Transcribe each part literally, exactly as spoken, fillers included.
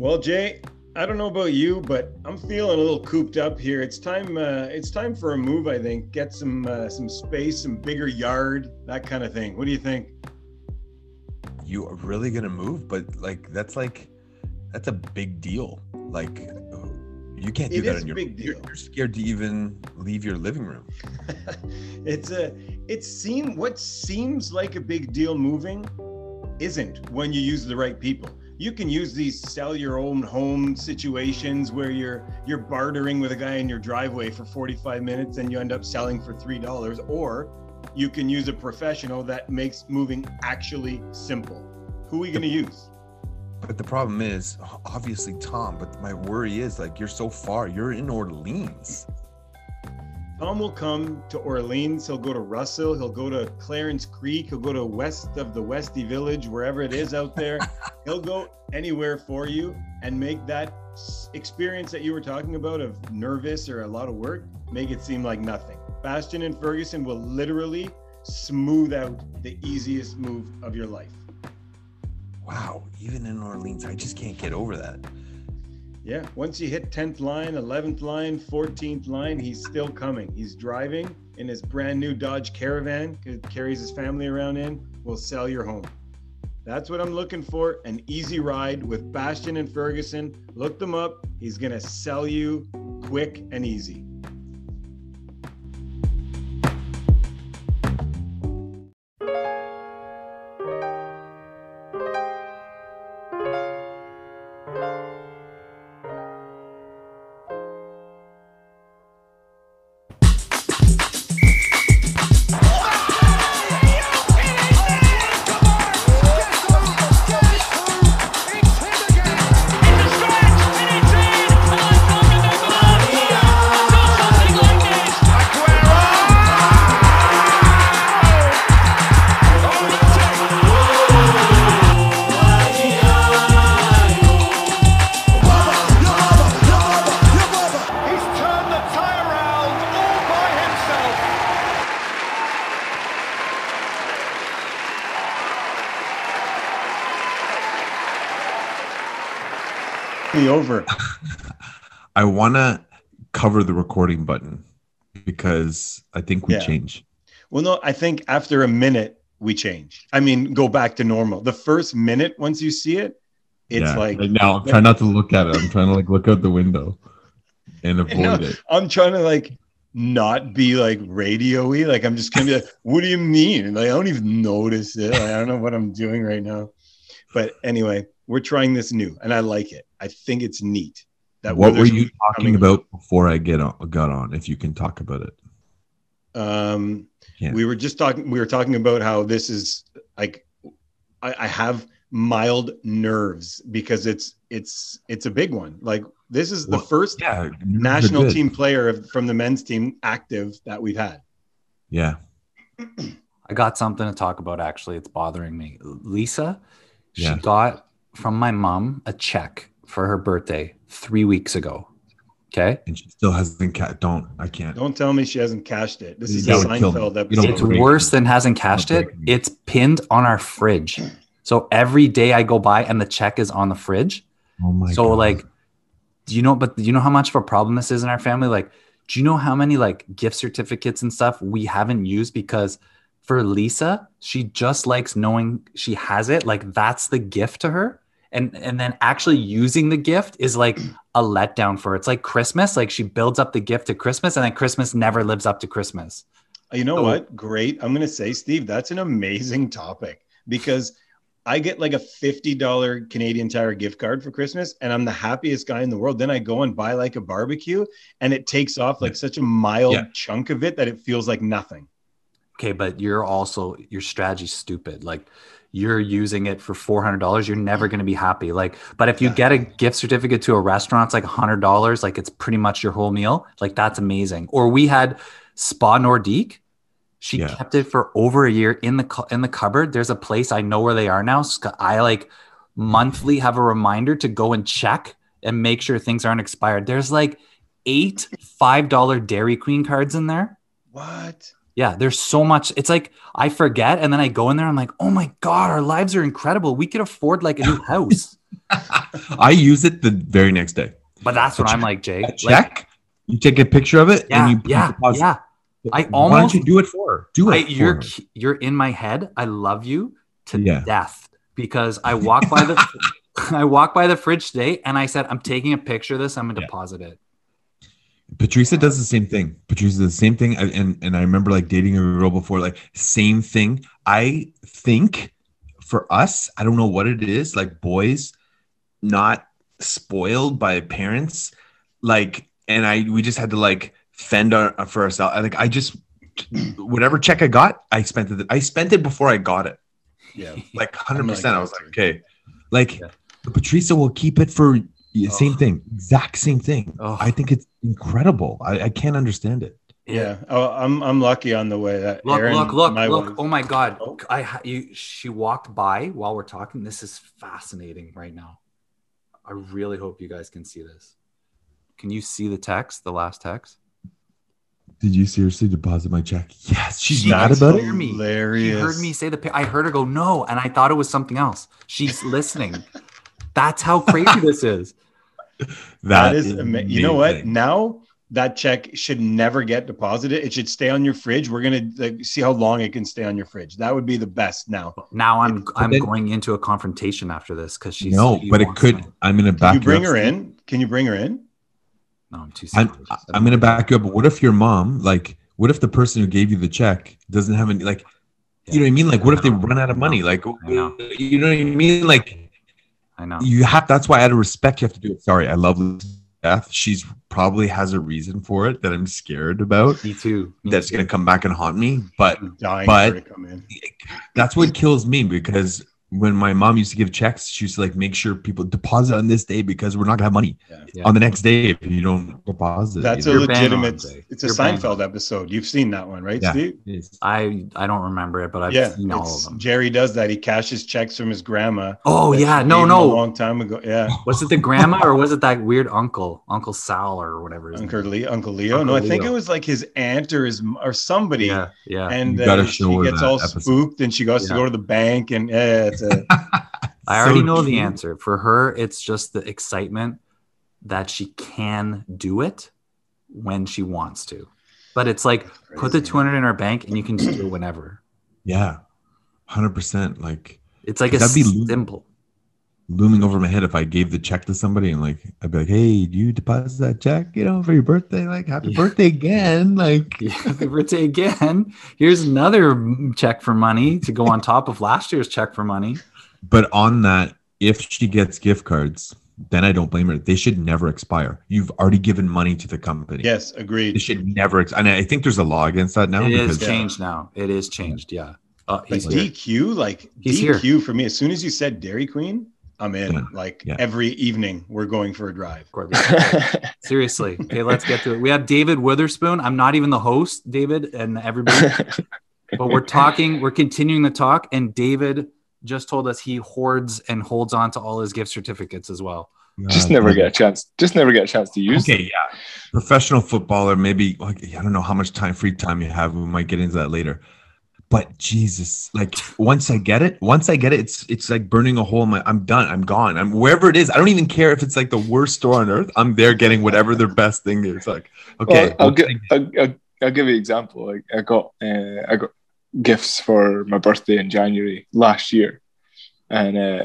Well, Jay, I don't know about you, but I'm feeling a little cooped up here. It's time. Uh, it's time for a move, I think. Get some uh, some space, some bigger yard, that kind of thing. What do you think? You are really gonna move, but like that's like that's a big deal. Like you can't do that. It is a big deal. You're, you're scared to even leave your living room. It's a. It seem what seems like a big deal moving, isn't when you use the right people. You can use these sell your own home situations where you're you're bartering with a guy in your driveway for forty-five minutes and you end up selling for three dollars, or you can use a professional that makes moving actually simple. Who are we going to use? But the problem is obviously Tom, but my worry is like you're so far, you're in Orleans. Tom will come to Orleans, he'll go to Russell, he'll go to Clarence Creek, he'll go to west of the Westie Village, wherever it is out there. He'll go anywhere for you and make that experience that you were talking about of nervous or a lot of work, make it seem like nothing. Bastien and Ferguson will literally smooth out the easiest move of your life. Wow, even in Orleans, I just can't get over that. Yeah, once you hit tenth line, eleventh line, fourteenth line, he's still coming. He's driving in his brand new Dodge Caravan, carries his family around in, will sell your home. That's what I'm looking for, an easy ride with Bastien and Ferguson. Look them up. He's going to sell you quick and easy. Over. I want to cover the recording button because I think we yeah. change. Well, no, I think after a minute we change. I mean, go back to normal. The first minute, once you see it, it's yeah. like right now. I'm trying not to look at it. I'm trying to like look out the window and avoid you know, it. I'm trying to like not be like radio-y. Like I'm just gonna be like, what do you mean? Like I don't even notice it. Like, I don't know what I'm doing right now. But anyway, we're trying this new, and I like it. I think it's neat. That what were you talking about before I get on, got on, if you can talk about it? Um, yeah. We were just talking, we were talking about how this is like, I, I have mild nerves because it's, it's, it's a big one. Like this is well, the first yeah, national team player of, from the men's team active that we've had. Yeah. I got something to talk about. Actually, it's bothering me. Lisa, she yeah. got from my mom a check for her birthday three weeks ago. Okay. And she still hasn't ca- don't I can't don't tell me she hasn't cashed it. This is a Seinfeld episode. It's worse than hasn't cashed it. It's pinned on our fridge. So every day I go by and the check is on the fridge. Oh my god. So like do you know but do you know how much of a problem this is in our family? Like, do you know how many like gift certificates and stuff we haven't used because for Lisa, she just likes knowing she has it. Like that's the gift to her. And and then actually using the gift is like a letdown for her. It's like Christmas. Like she builds up the gift to Christmas and then Christmas never lives up to Christmas. You know so, what? Great. I'm going to say, Steve, that's an amazing topic because I get like a fifty dollars Canadian Tire gift card for Christmas and I'm the happiest guy in the world. Then I go and buy like a barbecue and it takes off like yeah. such a mild yeah. chunk of it that it feels like nothing. Okay, but you're also, your strategy's stupid. Like, you're using it for four hundred dollars, you're never going to be happy. Like, but if you yeah. get a gift certificate to a restaurant, it's like one hundred dollars, like it's pretty much your whole meal. Like that's amazing. Or we had Spa Nordique. She yeah. kept it for over a year in the cu- in the cupboard. There's a place I know where they are now. I like monthly have a reminder to go and check and make sure things aren't expired. There's like eight five dollar Dairy Queen cards in there. What? Yeah, there's so much. It's like I forget, and then I go in there. I'm like, oh my god, our lives are incredible. We could afford like a new house. I use it the very next day. But that's what I'm like, Jake. Check. Like, you take a picture of it, yeah, and you yeah, yeah. I almost why don't you do it for her? Do it. I, you're for her. You're in my head. I love you to yeah. death because I walk by the I walk by the fridge today, and I said I'm taking a picture of this. I'm gonna yeah. deposit it. Patricia does the same thing. Patricia does the same thing. I, and, and I remember like dating a girl before, like same thing. I think for us, I don't know what it is, like boys not spoiled by parents. Like, and I, we just had to like fend our, for ourselves. I like, I just, whatever check I got, I spent it. I spent it before I got it. Yeah. Like one hundred percent. I was like, okay. Like yeah. Patricia will keep it for Yeah, same oh. thing, exact same thing. Oh. I think it's incredible. I, I can't understand it. Yeah, oh, I'm I'm lucky on the way that look, Aaron, look, look, my look. Wife, oh my God, oh. I you. She walked by while we're talking. This is fascinating right now. I really hope you guys can see this. Can you see the text? The last text. Did you seriously deposit my check? Yes, she's she mad about it. Hilarious. She heard me say the. I heard her go no, and I thought it was something else. She's listening. That's how crazy this is. that, that is, is amazing. You know what? Now that check should never get deposited. It should stay on your fridge. We're gonna like, see how long it can stay on your fridge. That would be the best. Now, now I'm it's, I'm then, going into a confrontation after this because she's no, but it could. Something. I'm gonna back. Can you bring her in? in? Can you bring her in? No, I'm too. I'm, I'm gonna back you up. But what if your mom, like, what if the person who gave you the check doesn't have any, like, yeah. you know what I mean? Like, what if they run out of money? Like, know. you know what I mean? Like. I know. You have. That's why, out of respect, you have to do it. Sorry, I love Beth. She's probably has a reason for it that I'm scared about. Me too. Me that's too. Gonna come back and haunt me. But I'm dying but to come in. That's what kills me because when my mom used to give checks, she used to like make sure people deposit on this day because we're not gonna have money yeah. Yeah. on the next day if you don't deposit. That's either. A legitimate. It's a You're Seinfeld banned. Episode. You've seen that one, right, yeah. Steve? I I don't remember it, but I've yeah, seen all of them. Jerry does that. He cashes checks from his grandma. Oh yeah, no, no, a long time ago. Yeah. Was it the grandma or was it that weird uncle, Uncle Sal or whatever? Uncle Leo, Uncle Leo. No, Leo. I think it was like his aunt or his or somebody. Yeah, yeah. And uh, she gets all episode. spooked and she goes yeah. to go to the bank and. Uh, I already so know cute. the answer. For her, it's just the excitement that she can do it when she wants to. But it's like put the two hundred in her bank and you can just do it whenever. Yeah, one hundred percent. Like it's like a simple looming over my head. If I gave the check to somebody and like I'd be like, hey, do you deposit that check? You know, for your birthday, like happy yeah. birthday again. Like yeah, happy birthday again. Here's another check for money to go on top of last year's check for money. But on that, if she gets gift cards, then I don't blame her. They should never expire. You've already given money to the company. Yes, agreed. They should never ex- and I think there's a law against that now. It is changed yeah. now. It is changed. Yeah. Uh, like D Q, like he's D Q here. For me, as soon as you said Dairy Queen, I'm in. Yeah, like yeah. every evening, we're going for a drive. Seriously. Okay, let's get to it. We have David Witherspoon. I'm not even the host, David, and everybody. But we're talking. We're continuing the talk. And David just told us he hoards and holds on to all his gift certificates as well. Just uh, never get a chance. Just never get a chance to use. Okay, them. yeah. Professional footballer. Maybe like, I don't know how much time, free time you have. We might get into that later. But Jesus, like once I get it, once I get it, it's it's like burning a hole in my, I'm done, I'm gone. I'm wherever it is. I don't even care if it's like the worst store on earth. I'm there getting whatever their best thing is. Like, okay. Well, I'll, gi- I'll, I'll, I'll give you an example. Like I got, uh, I got gifts for my birthday in January last year. And uh,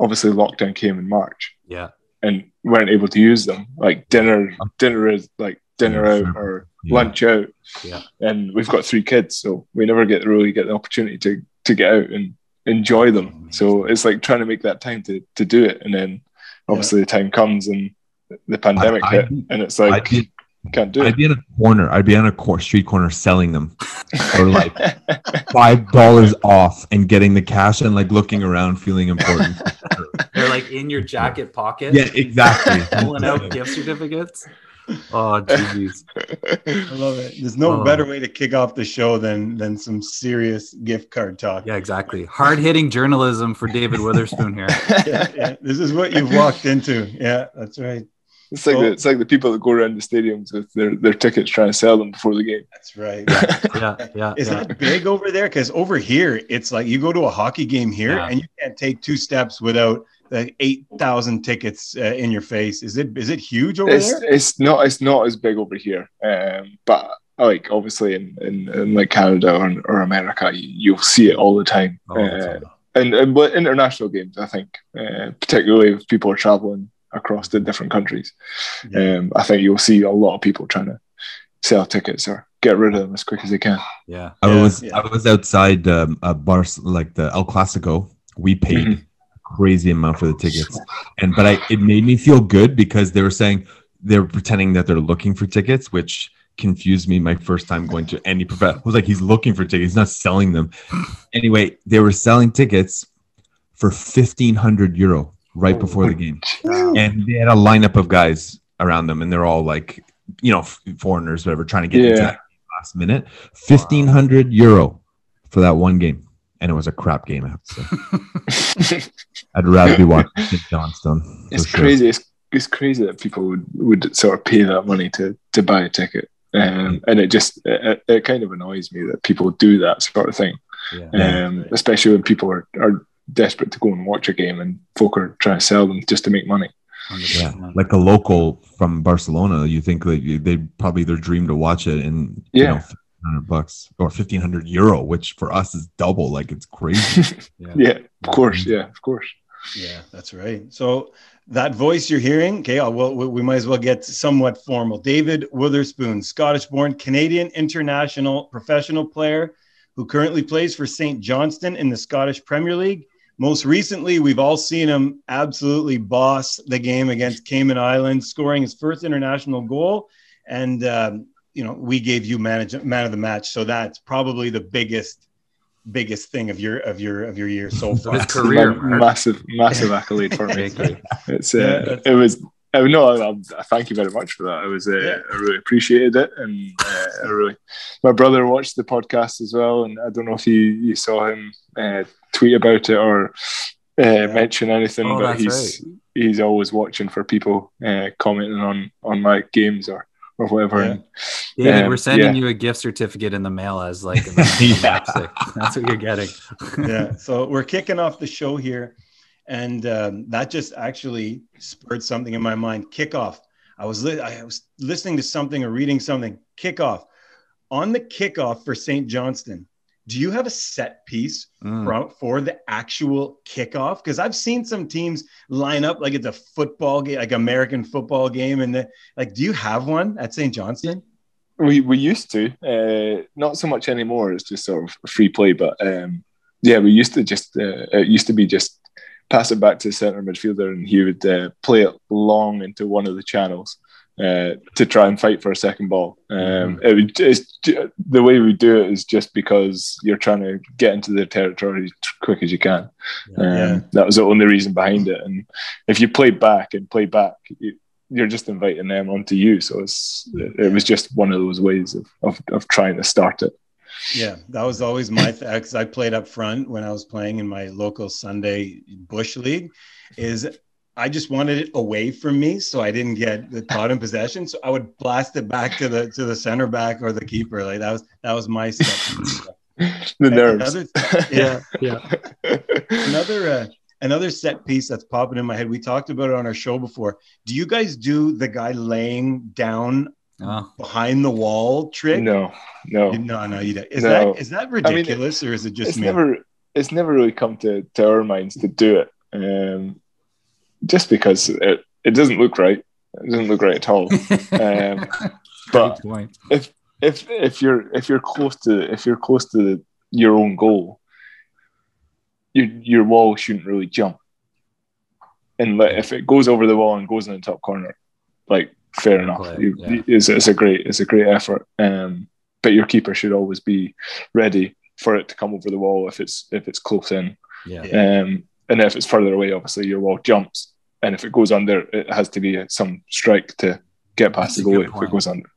obviously lockdown came in March. Yeah. And weren't able to use them. Like dinner, dinner is like, dinner yeah, out or yeah. lunch out yeah. and we've got three kids so we never get really get the opportunity to to get out and enjoy them. Amazing. So it's like trying to make that time to to do it and then obviously yeah. the time comes and the pandemic I, I, hit and it's like I did, can't do I'd it. I'd be in a corner I'd be on a cor- street corner selling them for like five dollars off and getting the cash and like looking around feeling important. They're like in your jacket pocket. Yeah, exactly. Pulling out gift certificates. Oh geez. I love it. There's no oh. better way to kick off the show than than some serious gift card talk. Yeah, exactly. Hard-hitting journalism for David Witherspoon here. yeah, yeah. This is what you've walked into. Yeah, that's right. It's like oh. the, it's like the people that go around the stadiums with their, their tickets trying to sell them before the game. That's right. yeah, yeah. Is yeah. that big over there? Because over here, it's like you go to a hockey game here, yeah. and you can't take two steps without like eight thousand tickets uh, in your face. Is it is it huge over it's, there? It's not. It's not as big over here, um, but. Like obviously in, in, in like Canada or, or America, you, you'll see it all the time. Oh, uh, and, and but international games, I think, uh, particularly if people are traveling across the different countries, yeah. um, I think you'll see a lot of people trying to sell tickets or get rid of them as quick as they can. Yeah, I was yeah. I was outside um, a bar like the El Clasico. We paid mm-hmm. a crazy amount for the tickets, and but I it made me feel good because they were saying they were pretending that they're looking for tickets, which. Confused me my first time going to any professional. I was like, he's looking for tickets, he's not selling them. Anyway, they were selling tickets for fifteen hundred euro right before the game, and they had a lineup of guys around them, and they're all like, you know, foreigners, whatever, trying to get yeah. into that last minute. fifteen hundred euro for that one game, and it was a crap game. I have to say, I'd rather be watching Saint Johnstone. It's sure. crazy. It's, it's crazy that people would, would sort of pay that money to to buy a ticket. Um, and it just it, it kind of annoys me that people do that sort of thing, yeah, um, right. especially when people are, are desperate to go and watch a game and folk are trying to sell them just to make money. Yeah, like a local from Barcelona, you think that they probably their dream to watch it in yeah. you know, fifteen hundred bucks or fifteen hundred euro, which for us is double. Like it's crazy. yeah. yeah, of course. Yeah, of course. Yeah, that's right. So that voice you're hearing, okay, well, we might as well get somewhat formal. David Witherspoon, Scottish-born Canadian international professional player who currently plays for Saint Johnstone in the Scottish Premier League. Most recently, we've all seen him absolutely boss the game against Cayman Islands, scoring his first international goal. And, um, you know, we gave you manage- man of the match, so that's probably the biggest biggest thing of your of your of your year so far. His career, massive, massive accolade for me. It's uh, yeah, it was. Oh, no, I, I thank you very much for that. I was, uh, yeah. I really appreciated it, and uh, I really. My brother watched the podcast as well, and I don't know if you you saw him uh, tweet about it or uh, yeah. mention anything, oh, but he's right. he's always watching for people uh, commenting on on my games or. Or whatever. Yeah. David, um, we're sending yeah. you a gift certificate in the mail as like a yeah. That's what you're getting. yeah. So we're kicking off the show here, and um, that just actually spurred something in my mind. Kickoff. I was li- I was listening to something or reading something. Kickoff. On the kickoff for Saint Johnstone, do you have a set piece mm. for, for the actual kickoff? Because I've seen some teams line up like it's a football game, like American football game. And the, like, do you have one at Saint Johnstone? We we used to. Uh, not so much anymore. It's just sort of free play. But, um, yeah, we used to just uh, – it used to be just pass it back to the centre midfielder, and he would uh, play it long into one of the channels. Uh, to try and fight for a second ball. Um, it would, it's, the way we do it is just because you're trying to get into their territory as quick as you can. Yeah, um, yeah. That was the only reason behind it. And if you play back and play back, you, you're just inviting them onto you. So it's, it, it was just one of those ways of, of, of trying to start it. Yeah, that was always my thing, because I played up front when I was playing in my local Sunday Bush League, is... I just wanted it away from me, so I didn't get caught in possession. So I would blast it back to the to the center back or the keeper. Like that was that was my step. The nerves. Another, yeah, yeah. another uh, another set piece that's popping in my head. We talked about it on our show before. Do you guys do the guy laying down oh. behind the wall trick? No, no, no, no. You don't. Is no. that is that ridiculous, I mean, or is it just it's me? Never, it's never really come to, to our minds to do it. Um, Just because it, it doesn't look right, it doesn't look right at all. Um, but if if if you're if you're close to if you're close to the, your own goal, your your wall shouldn't really jump. And like, if it goes over the wall and goes in the top corner, like fair enough, play, you, yeah. it's, it's a great it's a great effort. Um, but your keeper should always be ready for it to come over the wall if it's if it's close in. Yeah. Um, And if it's further away, obviously your wall jumps. And if it goes under, it has to be some strike to get past the goal if it goes under.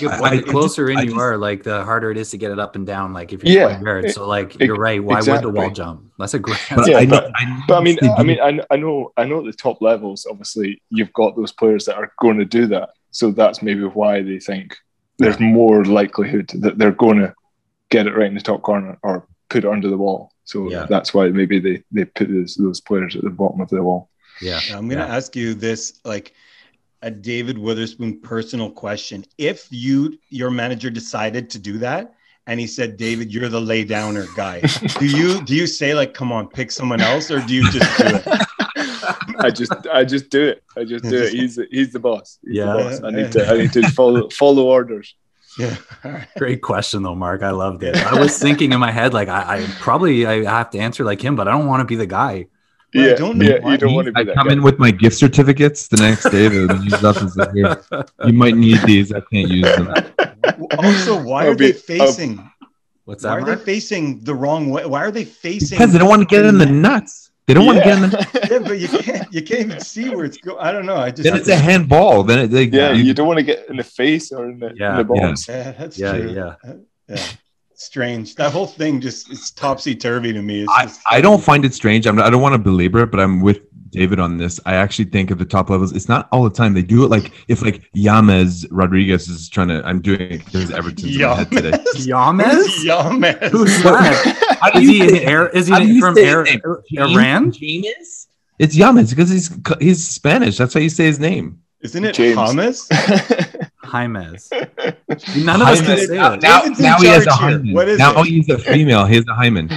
Yeah. Point. I, the closer I, in I you just, are, like the harder it is to get it up and down. Like if you're yeah, hard, so like it, you're right. Why exactly. would the wall jump? That's a great. But, yeah, I, but, I, I, but I mean, I mean, I, I know, I know at the top levels. Obviously, you've got those players that are going to do that. So that's maybe why they think there's more likelihood that they're going to get it right in the top corner or put it under the wall. So yeah. that's why maybe they they put those, those players at the bottom of the wall. Yeah, I'm going to yeah. ask you this, like. A David Witherspoon personal question. If you, your manager decided to do that and he said, David, you're the lay downer guy. do you, do you say like, come on, pick someone else, or do you just do it? I just, I just do it. I just do it. He's, he's the boss. He's yeah. the boss. I need to, I need to follow, follow orders. Yeah. Right. Great question though, Mark. I loved it. I was thinking in my head, like I, I probably, I have to answer like him, but I don't want to be the guy. Well, yeah, I don't know yeah, you don't want to be I that come guy. In with my gift certificates the next day and use up and say, hey, you might need these. I can't use them. Also, why I'll are be, they facing? I'll... What's that? Why are Mark? They facing the wrong way? Why are they facing? Because they don't want to get in the nuts. They don't yeah. want to get in the nuts. Yeah, but you can't. You can't even see where it's going. I don't know. I just then it's to... a handball. Then it, they, yeah, you, you don't want to get in the face or in the, yeah, in the balls. Yeah, yeah that's yeah, true. Yeah, yeah. yeah. Strange. That whole thing just it's topsy-turvy to me. It's just I, I don't find it strange. I'm not, I don't want to belabor it, but I'm with David on this. I actually think at the top levels, it's not all the time. They do it like if like James Rodríguez is trying to. I'm doing it because Everton's in my head today. James? James? Who's that? How do is, you he say, air, is he in, from air, Iran? James? It's James because he's he's Spanish. That's how you say his name. Isn't it James. Thomas? James. None of us can say that. Now, now he has a hymen. What is now it? He's a female. He has a hymen.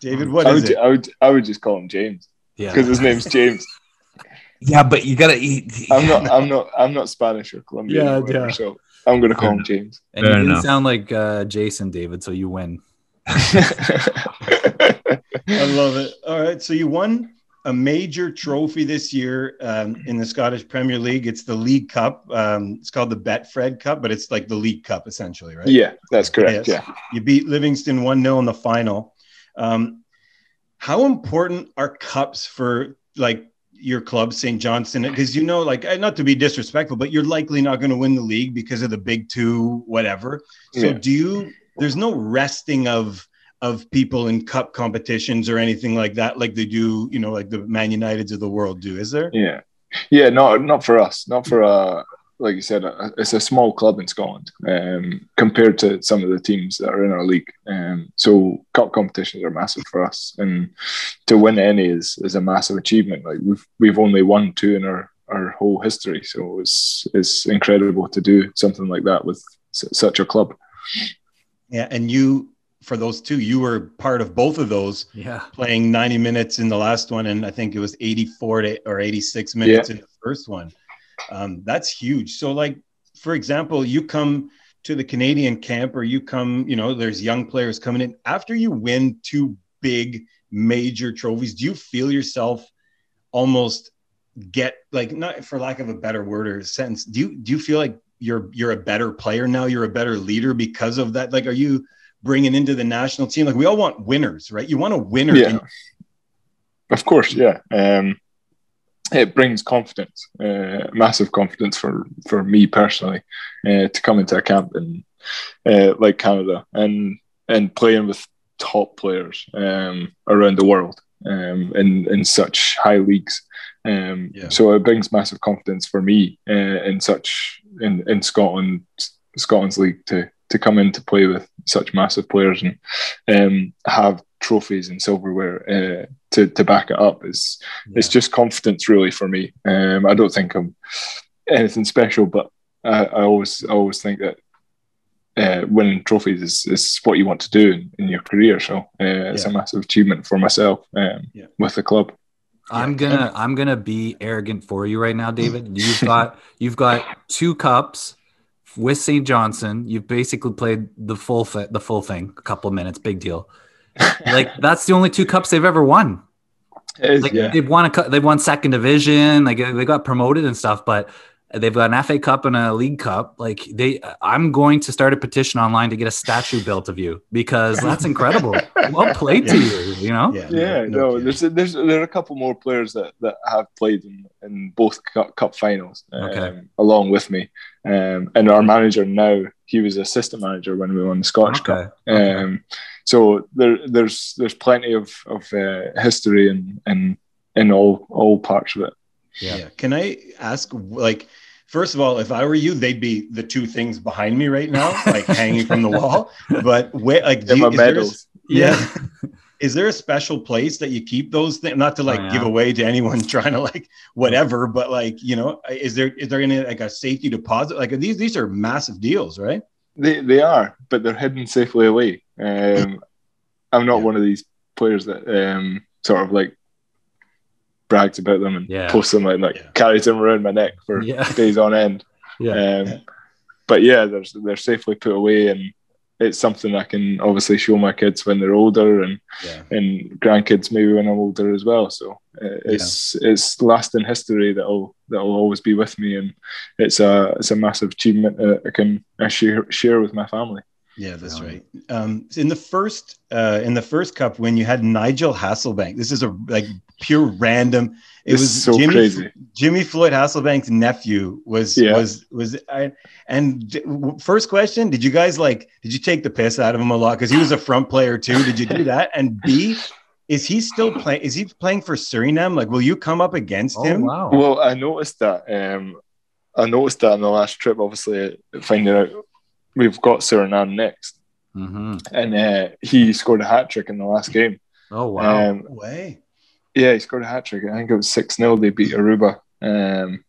David, what I is would, it? I would, I would just call him James. Yeah, because his name's James. Yeah, but you gotta eat. I'm not. I'm not. I'm not Spanish or Colombian. Yeah, or whatever, yeah. So I'm gonna call Fair him enough. James. And Fair you didn't enough. Sound like uh, Jason, David. So you win. I love it. All right, so you won. A major trophy this year um, in the Scottish Premier League. It's the League Cup. Um, it's called the Betfred Cup, but it's like the League Cup essentially, right? Yeah, that's correct. Yes. Yeah. You beat Livingston one nil in the final. Um, how important are cups for like your club, Saint Johnstone? Because, you know, like not to be disrespectful, but you're likely not going to win the league because of the big two, whatever. So yeah. do you, there's no resting of, of people in cup competitions or anything like that, like they do, you know, like the Man Uniteds of the world do, is there? Yeah. Yeah, no, not for us. Not for, uh, like you said, a, it's a small club in Scotland um, compared to some of the teams that are in our league. Um, so cup competitions are massive for us. And to win any is is a massive achievement. Like we've we've only won two in our, our whole history. So it's, it's incredible to do something like that with s- such a club. Yeah, and you... for those two, you were part of both of those yeah. playing ninety minutes in the last one. And I think it was eighty-four to, or eighty-six minutes yeah. in the first one. Um, that's huge. So like, for example, you come to the Canadian camp or you come, you know, there's young players coming in after you win two big major trophies. Do you feel yourself almost get like, not for lack of a better word or sentence, do you, do you feel like you're, you're a better player now? You're a better leader because of that? Like, are you, bringing into the national team, like we all want winners, right? You want a winner, yeah. In- of course, yeah. Um, it brings confidence, uh, massive confidence for for me personally, uh, to come into a camp in uh, like Canada and and playing with top players um, around the world um, in in such high leagues. Um, yeah. So it brings massive confidence for me uh, in such in in Scotland, Scotland's league to. to come in to play with such massive players and um, have trophies and silverware uh, to, to back it up is yeah. it's just confidence really for me. Um, I don't think I'm anything special, but I, I always I always think that uh, winning trophies is, is what you want to do in, in your career. So uh, yeah. it's a massive achievement for myself um, yeah. with the club. I'm gonna I'm gonna be arrogant for you right now, David. You've got you've got two cups. With Saint Johnstone, you've basically played the full th- the full thing, a couple of minutes, big deal. Like that's the only two cups they've ever won. Is, like, yeah. They've won a cu- they've won second division, like they got promoted and stuff, but They've got an F A Cup and a League Cup. Like they, I'm going to start a petition online to get a statue built of you, because that's incredible. Well played yeah. to you, you know. Yeah, yeah no, no there's there's there are a couple more players that, that have played in, in both cu- cup finals, um, okay. along with me. Um, and our manager now, he was assistant manager when we won the Scottish okay. Cup. Um, okay. So there there's there's plenty of of uh, history in in in all all parts of it. Yeah. yeah. Can I ask, like, first of all, if I were you, they'd be the two things behind me right now, like hanging from the wall. But where, like, do you, is medals. There a, yeah, is there a special place that you keep those things? Not to like oh, yeah. give away to anyone trying to like whatever, but like, you know, is there is there any like a safety deposit? Like, are these these are massive deals, right? They they are, but they're hidden safely away. Um, I'm not yeah. one of these players that um, sort of like. brags about them and yeah. posts them and like yeah. carries them around my neck for yeah. days on end. yeah. Um, but yeah, they're, they're safely put away, and it's something I can obviously show my kids when they're older, and yeah. and grandkids maybe when I'm older as well. So it's yeah. it's lasting history that'll that'll always be with me, and it's a it's a massive achievement that I can I share share with my family. Yeah, that's right. Um, in the first, uh, in the first cup, when you had Nigel Hasselbank, this is a like pure random. It this was so Jimmy, crazy. Jimmy Floyd Hasselbank's nephew was yeah. was was. I, and first question: did you guys like? Did you take the piss out of him a lot because he was a front player too? Did you do that? And B, is he still playing? Is he playing for Suriname? Like, will you come up against oh, him? Wow. Well, I noticed that. Um, I noticed that on the last trip. Obviously, finding out. We've got Suriname next, mm-hmm. and uh, he scored a hat trick in the last game. Oh wow! Um, no way. Yeah, he scored a hat trick. I think it was six nil. They beat Aruba, um,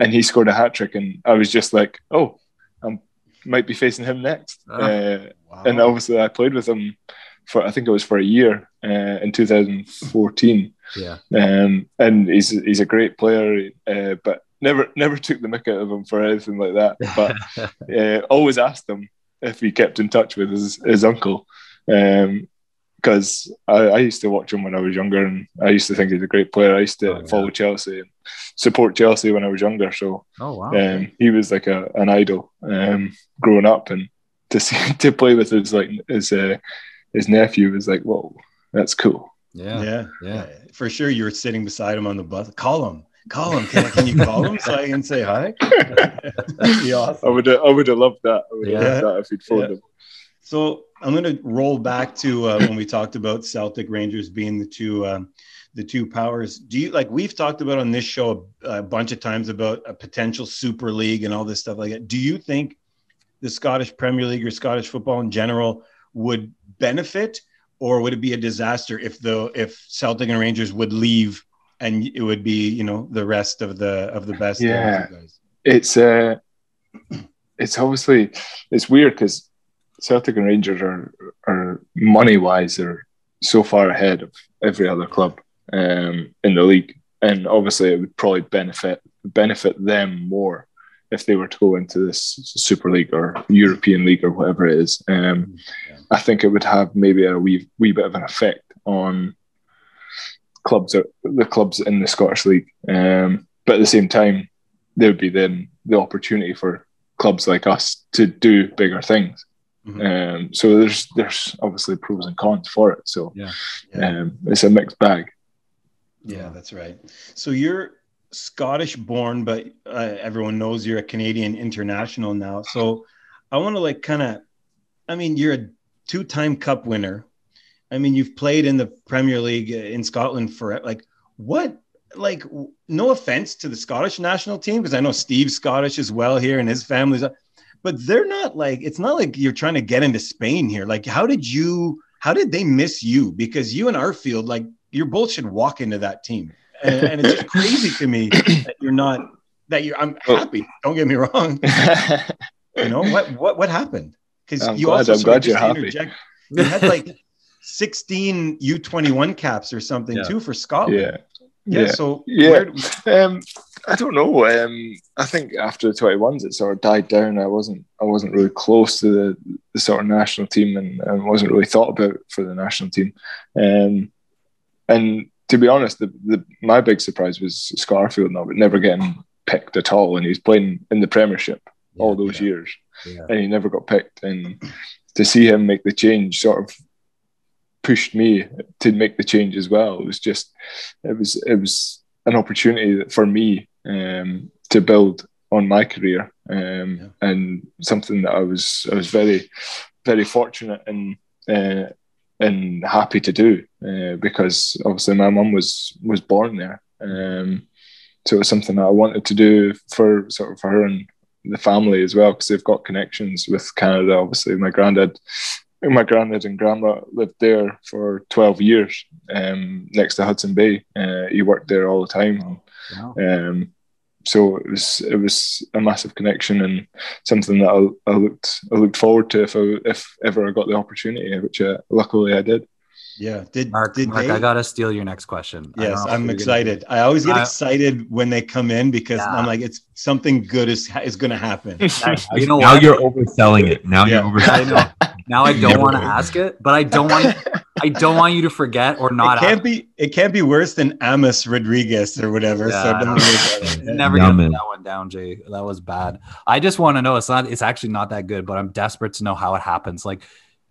and he scored a hat trick. And I was just like, "Oh, I might be facing him next." Oh, uh, wow. And obviously, I played with him for I think it was for a year uh, in two thousand fourteen. Yeah, um, and he's he's a great player, uh, but. Never, never took the mick out of him for anything like that. But uh, always asked him if he kept in touch with his, his uncle, because um, I, I used to watch him when I was younger, and I used to think he's a great player. I used to oh, follow yeah. Chelsea and support Chelsea when I was younger. So, oh, wow. um, he was like a, an idol um, growing up, and to see, to play with his like his uh, his nephew was like, whoa, that's cool. Yeah, yeah, yeah. For sure, you were sitting beside him on the bus. Call him. Call him. Can, can you call him so I can say hi? That'd be awesome. I would. I would have loved that. I would have yeah. loved that if he'd phoned yeah. him. So I'm going to roll back to uh, when we talked about Celtic Rangers being the two, um, the two powers. Do you like? We've talked about on this show a, a bunch of times about a potential Super League and all this stuff like that. Do you think the Scottish Premier League or Scottish football in general would benefit, or would it be a disaster if the if Celtic and Rangers would leave? And it would be, you know, the rest of the of the best. Yeah, guys. It's uh, it's obviously it's weird because Celtic and Rangers are are money wise are so far ahead of every other club um, in the league, and obviously it would probably benefit benefit them more if they were to go into this Super League or European League or whatever it is. Um, yeah. I think it would have maybe a wee wee bit of an effect on. Clubs are the clubs in the Scottish League, um, but at the same time, there would be then the opportunity for clubs like us to do bigger things. Mm-hmm. Um, so there's there's obviously pros and cons for it. So yeah, yeah. Um, it's a mixed bag. Yeah, that's right. So you're Scottish-born, but uh, everyone knows you're a Canadian international now. So I want to like kind of, I mean, you're a two-time Cup winner. I mean, you've played in the Premier League in Scotland for like what? Like, no offense to the Scottish national team, because I know Steve's Scottish as well here and his family's, but they're not like it's not like you're trying to get into Spain here. Like, how did you? How did they miss you? Because you and Arfield, like, your both should walk into that team, and, and it's just crazy to me that you're not. That you, I'm happy. Don't get me wrong. You know what? What what happened? Because you glad, also sort of just interject. You had like. sixteen U twenty-one caps or something yeah. too for Scotland. Yeah, yeah. yeah. So yeah, where... um, I don't know. Um, I think after the twenty-ones, it sort of died down. I wasn't, I wasn't really close to the, the sort of national team, and, and wasn't really thought about for the national team. Um, and to be honest, the, the my big surprise was Scott Arfield not never getting picked at all, and he was playing in the Premiership yeah, all those yeah. years, yeah. and he never got picked. And to see him make the change sort of pushed me to make the change as well. It was just, it was, it was an opportunity for me um, to build on my career, um, yeah. and something that I was, I was very, very fortunate and uh, and happy to do uh, because obviously my mum was was born there. Um, so it was something that I wanted to do for sort of for her and the family as well, because they've got connections with Canada. Obviously, my granddad, my granddad and grandma lived there for twelve years, um, next to Hudson Bay. Uh, he worked there all the time. Wow. Um, so it was it was a massive connection and something that I, I looked I looked forward to if I, if ever I got the opportunity, which uh, luckily I did. Yeah. Did Mark, did Mark they... I gotta steal your next question. Yes, I'm excited. Gonna... I always get uh, excited when they come in because yeah. I'm like, it's something good is is gonna happen. You know, now what? You're overselling it. Now yeah. you're overselling it. I now I don't want to ask it, but I don't want I don't want you to forget or not. It can't ask. be it can't be worse than Amos Rodriguez or whatever. Yeah, so don't worry. Never get that one down, Jay. That was bad. I just want to know it's not it's actually not that good, but I'm desperate to know how it happens. Like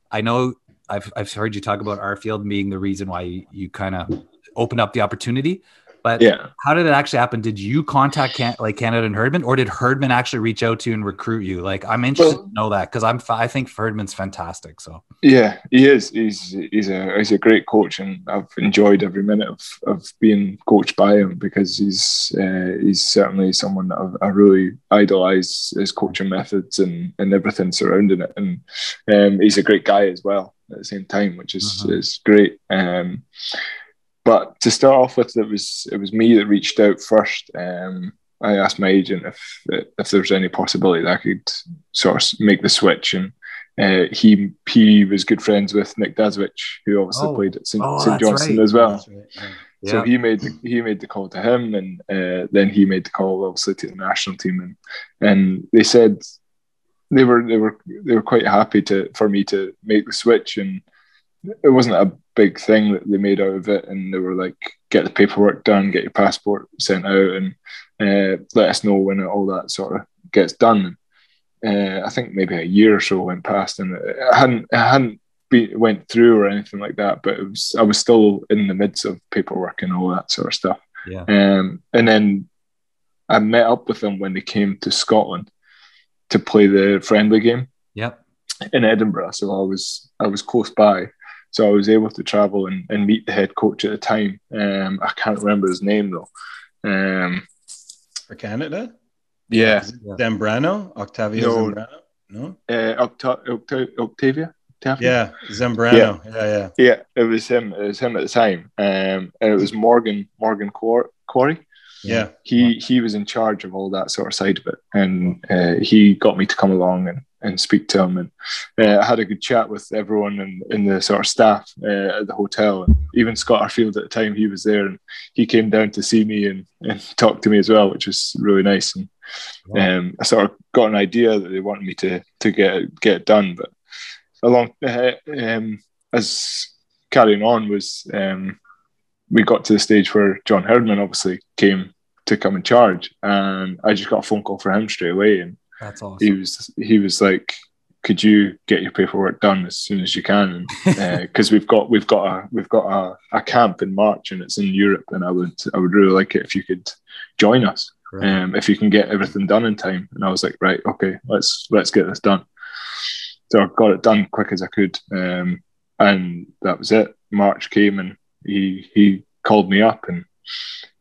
I know I've I've heard you talk about Arfield being the reason why you, you kind of opened up the opportunity, but yeah. how did it actually happen? Did you contact Can- like Canada and Herdman, or did Herdman actually reach out to you and recruit you? Like I'm interested well, to know that because I'm I think Herdman's fantastic. So yeah, he is. He's he's a he's a great coach, and I've enjoyed every minute of, of being coached by him because he's uh, he's certainly someone that I've, I really idolize his coaching methods and and everything surrounding it, and um, he's a great guy as well. At the same time, which is uh-huh. is great. Um, but to start off with, it was it was me that reached out first. Um, I asked my agent if if there was any possibility that I could sort of make the switch, and uh, he he was good friends with Nick Dazovic, who obviously oh. played at Saint Oh, Johnstone right. as well. Right. Yeah. So yeah. he made the, he made the call to him, and uh, then he made the call obviously to the national team, and and they said. They were they were they were quite happy to for me to make the switch, and it wasn't a big thing that they made out of it. And they were like, "Get the paperwork done, get your passport sent out, and uh, let us know when all that sort of gets done." Uh, I think maybe a year or so went past, and it hadn't it hadn't be, went through or anything like that. But it was I was still in the midst of paperwork and all that sort of stuff. Yeah. Um, and then I met up with them when they came to Scotland to play the friendly game, yep, in Edinburgh. So I was I was close by, so I was able to travel and, and meet the head coach at the time. Um, I can't remember his name though. Um, For Canada, yeah, yeah. Zambrano, Octavio no. Zambrano, no, uh, Octa- Octa- Octavia, Octavia, yeah, Zambrano, yeah. yeah, yeah, yeah. It was him. It was him at the time, um, and it was Morgan Morgan Quar- Quarry. Yeah, he he was in charge of all that sort of side of it, and uh, he got me to come along and, and speak to him, and uh, I had a good chat with everyone and in, in the sort of staff uh, at the hotel, and even Scott Arfield at the time, he was there, and he came down to see me and, and talk to me as well, which was really nice, and wow. um, I sort of got an idea that they wanted me to to get get it done, but along uh, um, as carrying on was um, we got to the stage where John Herdman obviously came. to come in charge, and I just got a phone call for him straight away, and that's awesome. He was he was like, "Could you get your paperwork done as soon as you can?" Because uh, we've got we've got a we've got a, a camp in March, and it's in Europe, and I would I would really like it if you could join us, right. um, if you can get everything done in time. And I was like, "Right, okay, let's let's get this done." So I got it done quick as I could, um, and that was it. March came, and he he called me up and.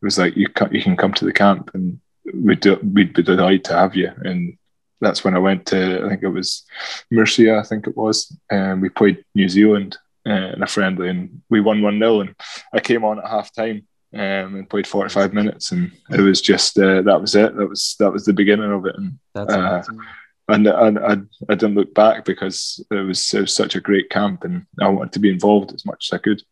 It was like, you you can come to the camp and we'd, do, we'd be delighted to have you. And that's when I went to, I think it was Murcia, I think it was. And we played New Zealand uh, in a friendly and we won one nil. And I came on at half time um, and played forty-five minutes. And it was just, uh, that was it. That was that was the beginning of it. And that's uh, awesome. And, and, and I, I didn't look back because it was, it was such a great camp and I wanted to be involved as much as I could.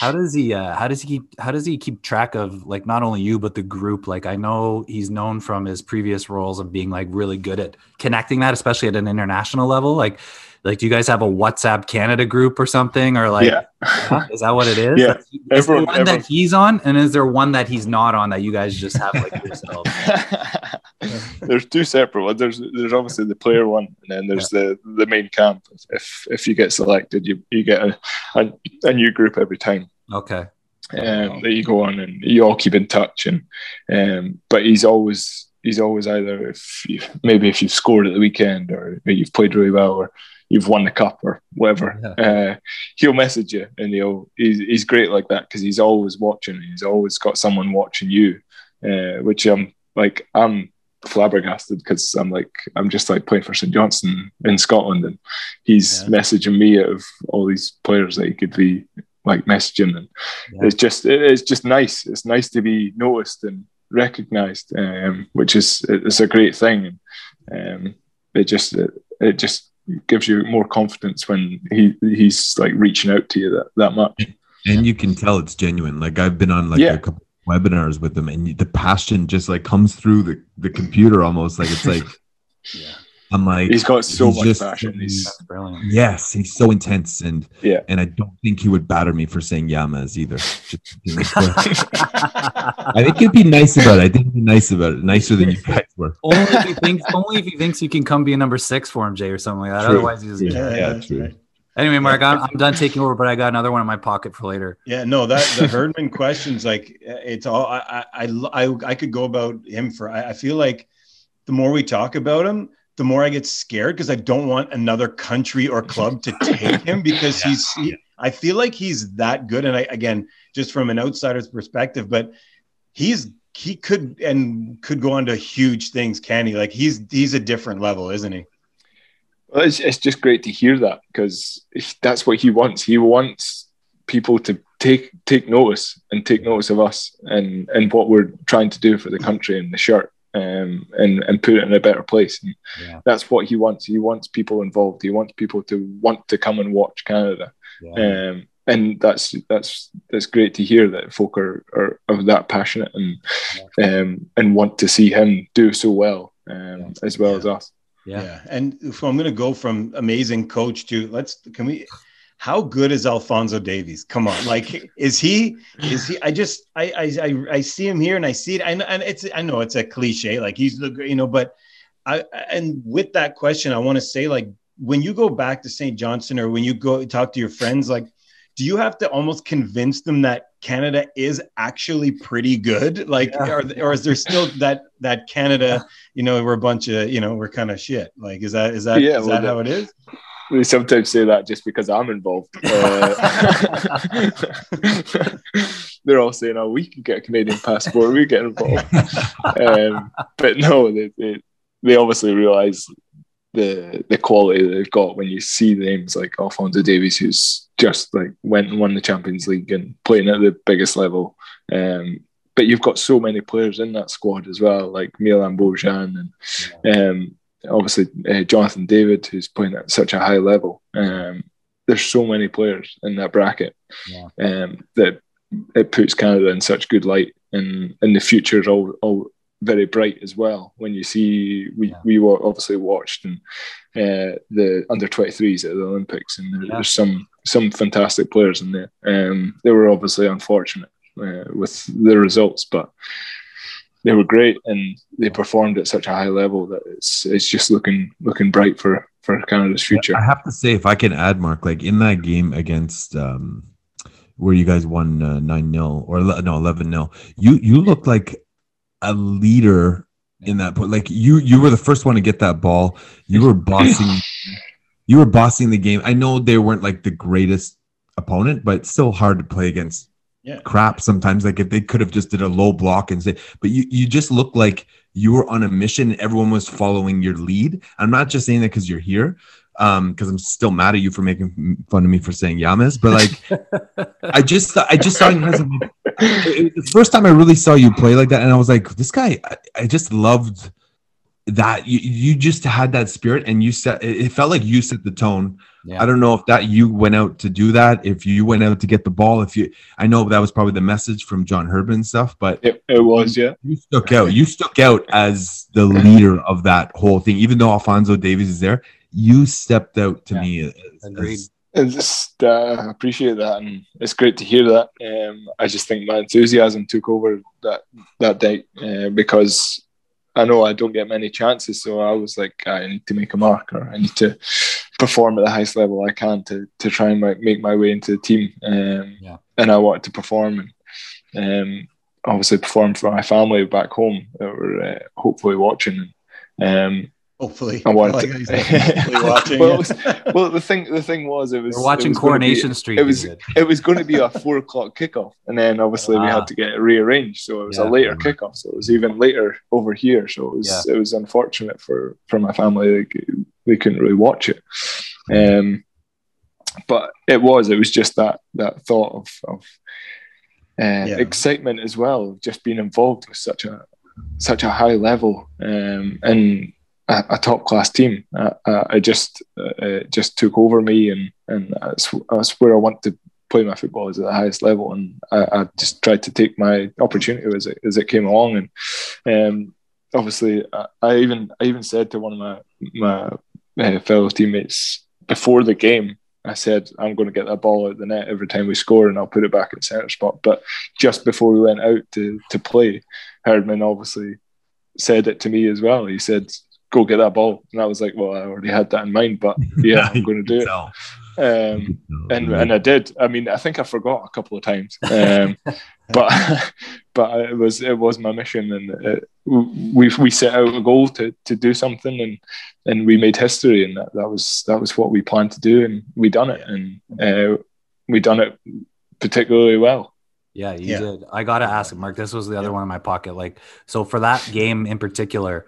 How does he? Uh, how does he keep? How does he keep track of like not only you but the group? Like I know he's known from his previous roles of being like really good at connecting that, especially at an international level. Like Like, do you guys have a WhatsApp Canada group or something? Or like, yeah. huh? Is that what it is? Yeah. Is everyone, there one everyone. that he's on? And is there one that he's not on that you guys just have like yourselves? There's two separate ones. There's there's obviously the player one, and then there's yeah. the, the main camp. If if you get selected, you, you get a, a, a new group every time. Okay. Um, that you go on and you all keep in touch, and um, but he's always he's always either if you, maybe if you've scored at the weekend or you've played really well or you've won the cup or whatever, yeah. uh, he'll message you, and he'll he's, he's great like that because he's always watching. He's always got someone watching you, uh, which I'm like I'm flabbergasted because I'm like I'm just like playing for Saint Johnstone in Scotland, and he's yeah. messaging me out of all these players that he could be. Like messaging and yeah. it's just it's just nice it's nice to be noticed and recognized, um which is it's a great thing. um it just it, it just gives you more confidence when he he's like reaching out to you that, that much, and you can tell it's genuine. Like I've been on like yeah. a couple of webinars with him, and the passion just like comes through the the computer almost. Like it's like yeah I'm like, he's got so he's much just, passion. He's brilliant. Yes, he's so intense, and yeah. and I don't think he would batter me for saying Yamas either. Just, just, I think he'd be nice about it. I think he'd be nice about it, nicer than you guys were. Only if he thinks, only if he thinks you can come be a number six for him, Jay, or something like that. True. Otherwise, he doesn't. Yeah, yeah, yeah, true. Anyway, Mark, I'm, I'm done taking over, but I got another one in my pocket for later. Yeah, no, that the Herdman questions, like it's all. I I I I could go about him for. I, I feel like the more we talk about him, the more I get scared because I don't want another country or club to take him because yeah. he's, he, I feel like he's that good. And I, again, just from an outsider's perspective, but he's, he could, and could go on to huge things. Can he? Like he's, he's a different level, isn't he? Well, it's, it's just great to hear that because that's what he wants. He wants people to take, take notice and take notice of us and, and what we're trying to do for the country and the shirt. Um, and and put it in a better place. And yeah. that's what he wants. He wants people involved. He wants people to want to come and watch Canada. Yeah. Um, and that's that's that's great to hear that folk are are, are that passionate and yeah. um, and want to see him do so well um, yeah. as well yeah. as us. Yeah. yeah. And if I'm going to go from amazing coach to let's can we. How good is Alphonso Davies? Come on, like, is he? Is he? I just, I, I, I see him here, and I see it. I know, and it's, I know it's a cliche, like he's the, you know, but I. And with that question, I want to say, like, when you go back to Saint Johnstone or when you go talk to your friends, like, do you have to almost convince them that Canada is actually pretty good? Like, yeah. are, or is there still that that Canada? You know, we're a bunch of, you know, we're kind of shit. Like, is that is that yeah, is well, that how it is? They sometimes say that just because I'm involved. Uh, they're all saying, "Oh, we can get a Canadian passport. We get involved." Um, but no, they, they they obviously realize the the quality that they've got when you see names like Alphonso Davies, who's just like went and won the Champions League and playing at the biggest level. Um, but you've got so many players in that squad as well, like Milan Borjan and. Um, Obviously, uh, Jonathan David, who's playing at such a high level. Um, there's so many players in that bracket yeah. um, that it puts Canada in such good light, and and the future is all, all very bright as well. When you see, we yeah. we were obviously watched and uh, the under twenty-threes at the Olympics, and there, yeah. there's some some fantastic players in there. Um, they were obviously unfortunate uh, with the results, but. They were great, and they performed at such a high level that it's it's just looking looking bright for, for Canada's future. I have to say, if I can add, Mark, like in that game against um, where you guys won uh, nine nil or no eleven nil, you you looked like a leader in that point. Like you you were the first one to get that ball. You were bossing. You were bossing the game. I know they weren't like the greatest opponent, but it's still hard to play against. Yeah. Crap sometimes, like if they could have just did a low block and say, but you you just look like you were on a mission. Everyone was following your lead. I'm not just saying that because you're here, um because I'm still mad at you for making fun of me for saying Yamas, but like I just I just saw him as a, it was the first time I really saw you play like that, and I was like, this guy, I, I just loved that you you just had that spirit, and you set it felt like you set the tone. Yeah. I don't know if that you went out to do that, if you went out to get the ball, if you I know that was probably the message from John Herdman and stuff, but it, it was yeah. You stuck out. You stuck out as the leader of that whole thing, even though Alphonso Davies is there. you stepped out to yeah, me. Agreed. I just uh, appreciate that, and it's great to hear that. Um, I just think my enthusiasm took over that that day uh, because I know I don't get many chances, so I was like, I need to make a mark, or I need to perform at the highest level I can to to try and make my way into the team. Um, yeah. And I wanted to perform, and um, obviously perform for my family back home that were uh, hopefully watching. Um, Hopefully, I wanted like to, hopefully watching. well, was, well, the thing, the thing was, it was We're watching it was Coronation be, Street. It was, it. it was going to be a four o'clock kickoff, and then obviously ah. we had to get it rearranged, so it was yeah, a later yeah. kickoff. So it was even later over here. So it was, yeah. it was unfortunate for, for my family; they, they couldn't really watch it. Um, but it was, it was just that that thought of of uh, yeah. excitement as well, just being involved with such a such a high level, um, and. A, a top class team. Uh, uh, I just uh, it just took over me, and and that's, that's where I want to play my football, is at the highest level. And I, I just tried to take my opportunity as it as it came along. And um, obviously, I, I even I even said to one of my my uh, fellow teammates before the game, I said, I'm going to get that ball out of the net every time we score, and I'll put it back in the centre spot. But just before we went out to to play, Herdman obviously said it to me as well. He said, go get that ball. And I was like, well, I already had that in mind, but yeah, I'm going to do it. Um, and and I did. I mean, I think I forgot a couple of times, um, but but it was it was my mission, and it, we we set out a goal to to do something, and and we made history, and that, that was that was what we planned to do, and we done it, and uh, we done it particularly well. Yeah, you yeah. did. I got to ask, Mark, this was the other yeah. one in my pocket. Like, so for that game in particular.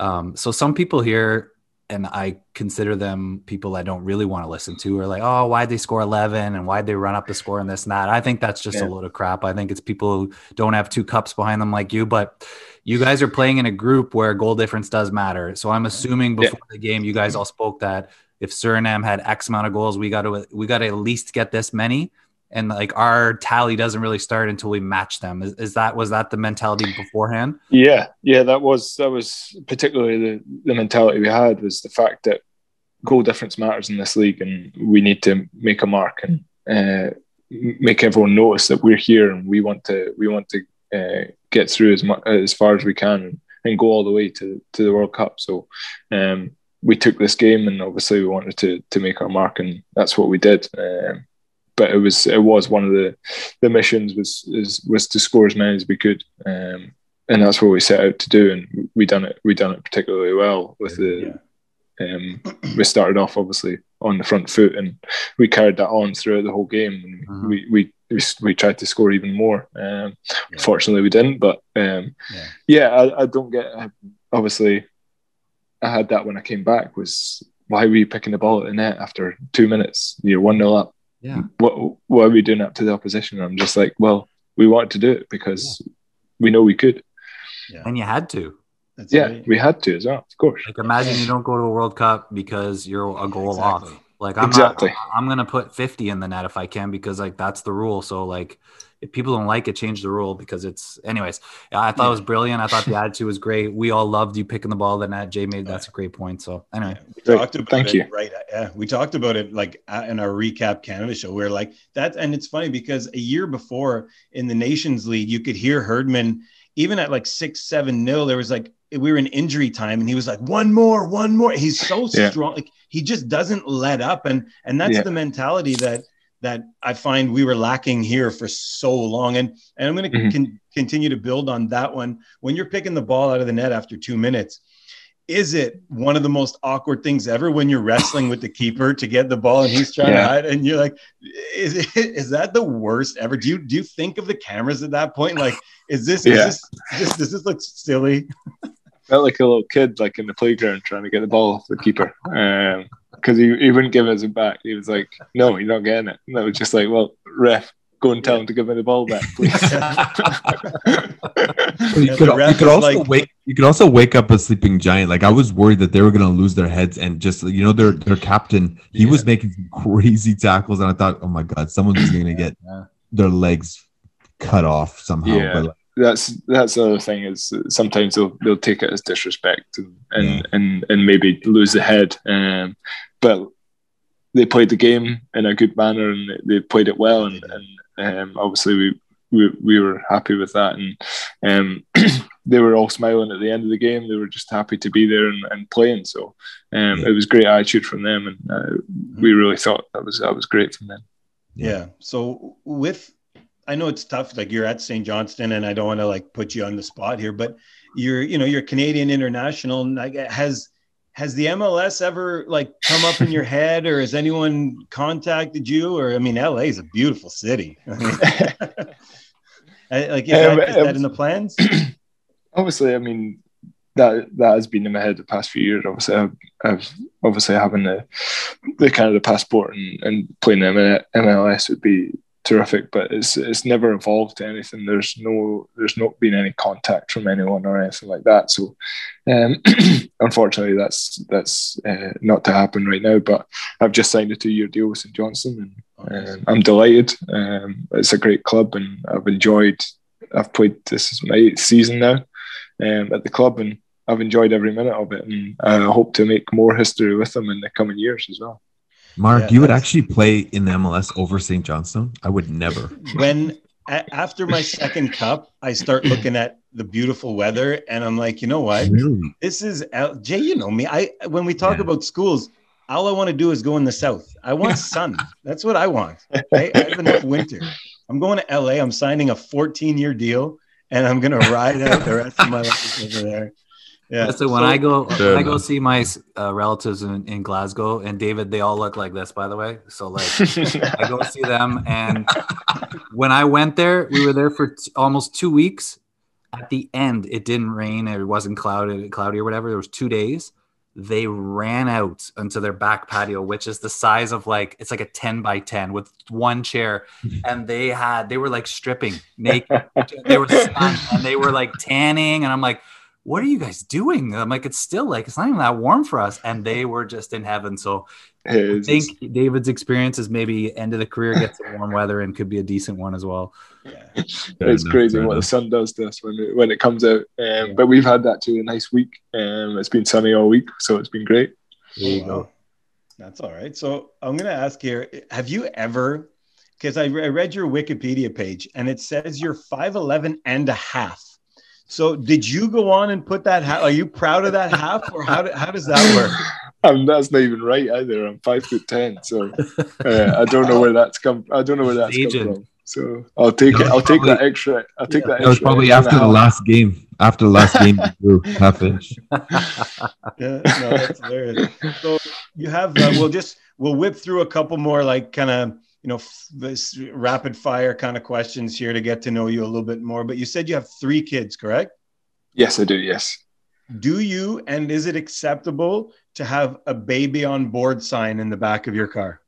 Um, so some people here, and I consider them people I don't really want to listen to, are like, oh, why'd they score eleven and why'd they run up the score and this and that? I think that's just yeah. a load of crap. I think it's people who don't have two cups behind them like you, but you guys are playing in a group where goal difference does matter. So I'm assuming before yeah. the game, you guys all spoke that if Suriname had X amount of goals, we got to, we got to at least get this many. And like our tally doesn't really start until we match them. Is, is that was that the mentality beforehand? Yeah, yeah, that was that was particularly the, the mentality we had, was the fact that goal difference matters in this league, and we need to make a mark and uh, make everyone notice that we're here, and we want to we want to uh, get through as much, as far as we can, and, and go all the way to to the World Cup. So um, we took this game, and obviously we wanted to to make our mark, and that's what we did. Um, But it was it was one of the, the missions was is, was to score as many as we could, um, and that's what we set out to do, and we done it we done it particularly well. With the yeah. um, we started off obviously on the front foot, and we carried that on throughout the whole game. And mm-hmm. we, we we we tried to score even more. Um, yeah. Unfortunately, we didn't. But um, yeah, yeah I, I don't get. I, obviously, I had that when I came back. Was why were you picking the ball at the net after two minutes? You're one nil up. Yeah. What what are we doing up to the opposition? I'm just like, well, we wanted to do it because yeah. we know we could. Yeah. And you had to. That's yeah, right. We had to as well, of course. Like, imagine you don't go to a World Cup because you're a goal exactly. off. Like, I'm exactly. not, I'm gonna put fifty in the net if I can, because like that's the rule. So like, if people don't like it, change the rule, because it's anyways. I thought yeah. it was brilliant. I thought the attitude was great. We all loved you picking the ball. Then Jay made that's a great point. So anyway, we talked about Thank it, you. Right? Yeah, we talked about it like in our recap Canada show. We we're like that, and it's funny because a year before in the Nations League, you could hear Herdman even at like six, seven nil. There was like we were in injury time, and he was like, "One more, one more." He's so yeah. strong. Like he just doesn't let up, and and that's yeah. the mentality that. that I find we were lacking here for so long. And, and I'm going to mm-hmm. con- continue to build on that one. When you're picking the ball out of the net after two minutes, is it one of the most awkward things ever when you're wrestling with the keeper to get the ball and he's trying yeah. to hide, and you're like, is it, is that the worst ever? Do you, do you think of the cameras at that point? Like, is this, yeah. is this, this, does this look silly? Felt like a little kid, like in the playground, trying to get the ball off the keeper. Um, Because he, he wouldn't give us it back. He was like, no, you're not getting it. And I was just like, well, ref, go and tell him to give me the ball back, please. you, could, you, could also like... wake, you could also wake up a sleeping giant. Like, I was worried that they were going to lose their heads, and just, you know, their their captain, he yeah. was making some crazy tackles. And I thought, oh, my God, someone's going to yeah, get yeah. their legs cut off somehow. Yeah. But like, that's that's the other thing, is sometimes they'll they'll take it as disrespect and and, yeah. and, and maybe lose the head. Um, but they played the game in a good manner and they played it well, and, and um, obviously we, we we were happy with that. And um, they were all smiling at the end of the game. They were just happy to be there and, and playing. So um, yeah. it was great attitude from them, and uh, mm-hmm. we really thought that was that was great from them. Yeah. So with, I know it's tough, like you're at Saint Johnstone, and I don't want to like put you on the spot here, but you're, you know, you're Canadian international. And like, has, has the M L S ever like come up in your head, or has anyone contacted you? Or, I mean, L A is a beautiful city. I, like, yeah, um, is um, that in the plans? Obviously, I mean, that, that has been in my head the past few years. Obviously, I've, I've obviously having the, the kind of the passport and, and playing the M L S would be terrific, but it's it's never evolved to anything. There's no there's not been any contact from anyone or anything like that. So, um, unfortunately, that's that's uh, not to happen right now. But I've just signed a two-year deal with Saint Johnstone, and um, I'm delighted. Um, it's a great club, and I've enjoyed. I've played. This is my eighth season now um, at the club, and I've enjoyed every minute of it. And I hope to make more history with them in the coming years as well. Mark, yeah, you would actually play in the M L S over Saint Johnstone? I would never. When a- after my second cup, I start looking at the beautiful weather, and I'm like, you know what? Really? This is L- Jay. You know me. I when we talk yeah. about schools, all I want to do is go in the south. I want sun. That's what I want. I, I have enough winter. I'm going to L A. I'm signing a fourteen-year deal, and I'm going to ride out the rest of my life over there. Yeah. yeah. So when so, I go, sure. when I go see my uh, relatives in, in Glasgow, and David, they all look like this, by the way. So like, I go see them, and when I went there, we were there for t- almost two weeks. At the end, it didn't rain; it wasn't cloudy, cloudy or whatever. There was two days. They ran out onto their back patio, which is the size of like it's like a ten by ten with one chair, and they had they were like stripping naked. They were stunned, and they were like tanning, and I'm like, what are you guys doing? I'm like, it's still like, it's not even that warm for us. And they were just in heaven. So I think David's experience is maybe end of the career gets some warm weather and could be a decent one as well. Yeah. It's enough, crazy what enough. the sun does to us when it, when it comes out. Um, yeah. But we've had actually a nice week. Um, it's been sunny all week, so it's been great. There you wow. go. That's all right. So I'm going to ask here, have you ever, because I, re- I read your Wikipedia page and it says you're five eleven and a half. So did you go on and put that half? Are you proud of that half, or how do, how does that work? I mean, that's not even right either. I'm five foot ten, so uh, I don't know where that's come. I don't know where that's Agent. come from. So I'll take it. I'll probably, take that extra. I'll take yeah, that. Extra that was probably after the last game. After the last game, you grew half inch. Yeah, no, that's hilarious. So you have. Uh, we'll just we'll whip through a couple more, like kind of. you know, f- this rapid fire kind of questions here to get to know you a little bit more, but you said you have three kids, correct? Yes, I do. Yes. Do you, and is it acceptable to have a baby on board sign in the back of your car?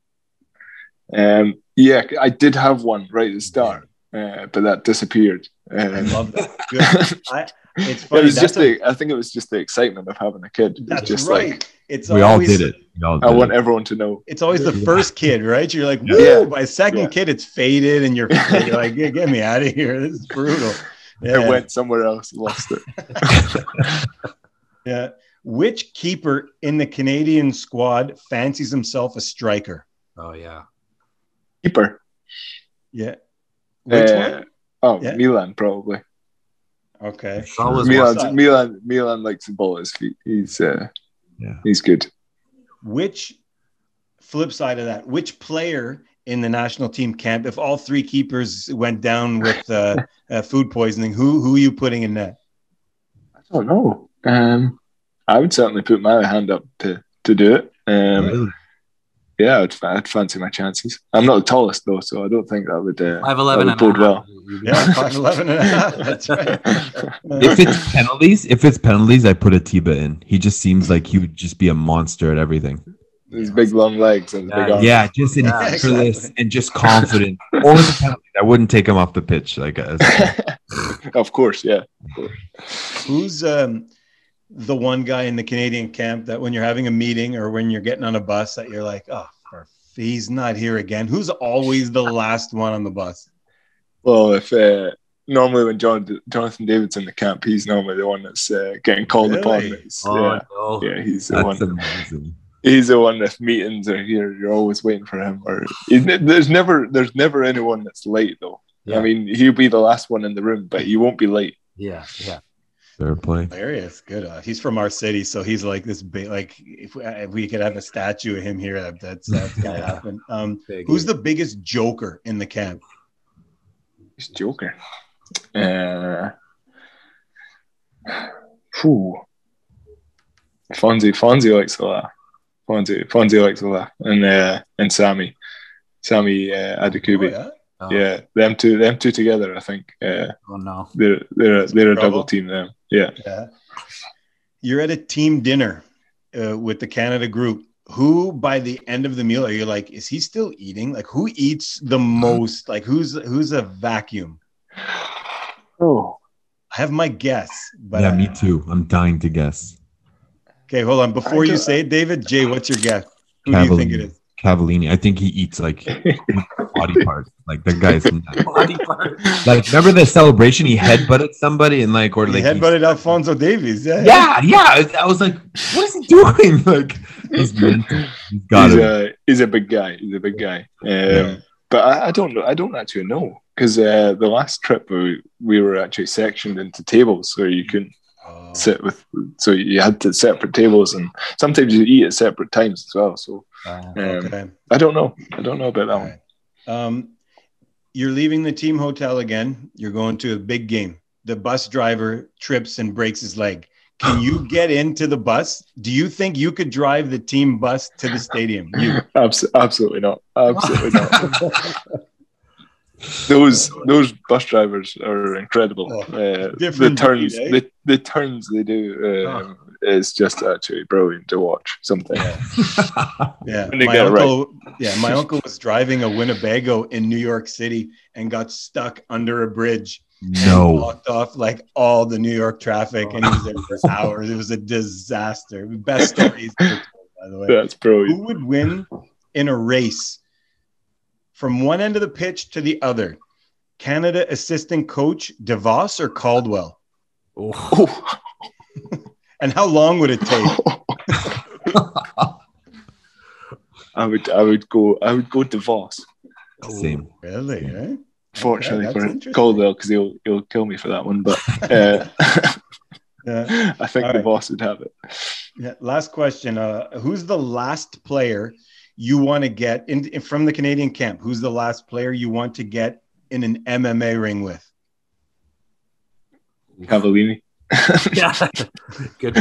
Um, yeah, I did have one right at the start, uh, but that disappeared. Um, I love that. Good. I, it's funny. It was just a, the, I think it was just the excitement of having a kid. That's just right. Like, It's we always, all did it. All did I want it. everyone to know. It's always the first kid, right? You're like, woo, yeah. by second yeah. kid, it's faded, and you're, you're like, yeah, get me out of here. This is brutal. Yeah. It went somewhere else, lost it. yeah. Which keeper in the Canadian squad fancies himself a striker? Oh, yeah. Keeper. Yeah. Which uh, one? Oh, yeah. Milan, probably. Okay. Milan, Milan, Milan likes the ball at his feet. He's, uh, Yeah. He's good. Which flip side of that, which player in the national team camp, if all three keepers went down with uh, uh, food poisoning, who who are you putting in net? I don't know. Um, I would certainly put my hand up to, to do it. Um, really? Yeah, I'd, I'd fancy my chances. I'm not the tallest, though, so I don't think that would uh, five eleven bode well. Yeah, five eleven and a half. That's right. If it's penalties, if it's penalties, I put Atiba in. He just seems like he would just be a monster at everything. His big long legs and yeah. big arms. Yeah, just in yeah, exactly. and just confident. Or the penalty, I wouldn't take him off the pitch. Like, as of course, yeah. Of course. Who's um, the one guy in the Canadian camp that when you're having a meeting or when you're getting on a bus that you're like, oh, he's not here again? Who's always the last one on the bus? Well, if uh, normally when John, Jonathan David's in the camp, he's normally the one that's uh, getting called really? upon. Oh, yeah. No. yeah, he's the that's one. Amazing. He's the one. If meetings are here, you're always waiting for him. Or there's never, there's never anyone that's late though. Yeah. I mean, he'll be the last one in the room, but he won't be late. Yeah, yeah. Fair play. Hilarious. Good. Uh, he's from our city, so he's like this big. Like if we, if we could have a statue of him here, that, that's that's gonna happen. Um, who's the biggest joker in the camp? It's joker. Uh, whew. Fonzie, Fonzie likes to laugh. Fonzie, Fonzie likes to laugh, and uh, and Sammy, Sammy uh, Adekubi. Oh, yeah? Oh. yeah, them two, them two together. I think. Uh, oh no, they're they're That's they're a double team. Them, yeah. yeah. You're at a team dinner uh, with the Canada group. Who, by the end of the meal, are you like, is he still eating? Like, who eats the most? Like, who's who's a vacuum? Oh, I have my guess, but yeah, I, me too. I'm dying to guess. Okay, hold on. Before you say it, David, Jay, what's your guess? Who Cavallini. do you think it is? Cavallini. I think he eats like body parts. Like the guy's body part. Like remember the celebration? He headbutted somebody and like or he like headbutted Alphonso Davies. Yeah, yeah, yeah. I was like, what is he doing? Like he's, he's got he's a, he's a big guy. He's a big guy. Um, yeah. But I, I don't know. I don't actually know because uh, the last trip we, we were actually sectioned into tables, so you couldn't. Sit with so you had to separate tables and sometimes you eat at separate times as well. So um, okay. I don't know. I don't know about that right. one. Um, you're leaving the team hotel again. You're going to a big game. The bus driver trips and breaks his leg. Can you get into the bus? Do you think you could drive the team bus to the stadium? You Abs- absolutely not. Absolutely not. Those those bus drivers are incredible. Oh, uh, the turns, day, eh? the, the turns they do, um, oh. is just actually brilliant to watch. Something, yeah. yeah. My uncle, right. yeah, my uncle was driving a Winnebago in New York City and got stuck under a bridge. No, and blocked off like all the New York traffic, oh. and he was there for hours. It was a disaster. Best stories, by the way. That's brilliant. Who would win in a race? From one end of the pitch to the other, Canada assistant coach DeVos or Caldwell? Oh. And how long would it take? I would, I would go, I would go DeVos. Same, oh, really? Eh? Fortunately okay, for Caldwell, because he'll he'll kill me for that one. But uh, yeah. I think All DeVos right. would have it. Yeah. Last question: uh, who's the last player you want to get in, in from the Canadian camp? Who's the last player you want to get in an M M A ring with? Cavallini. yeah, good.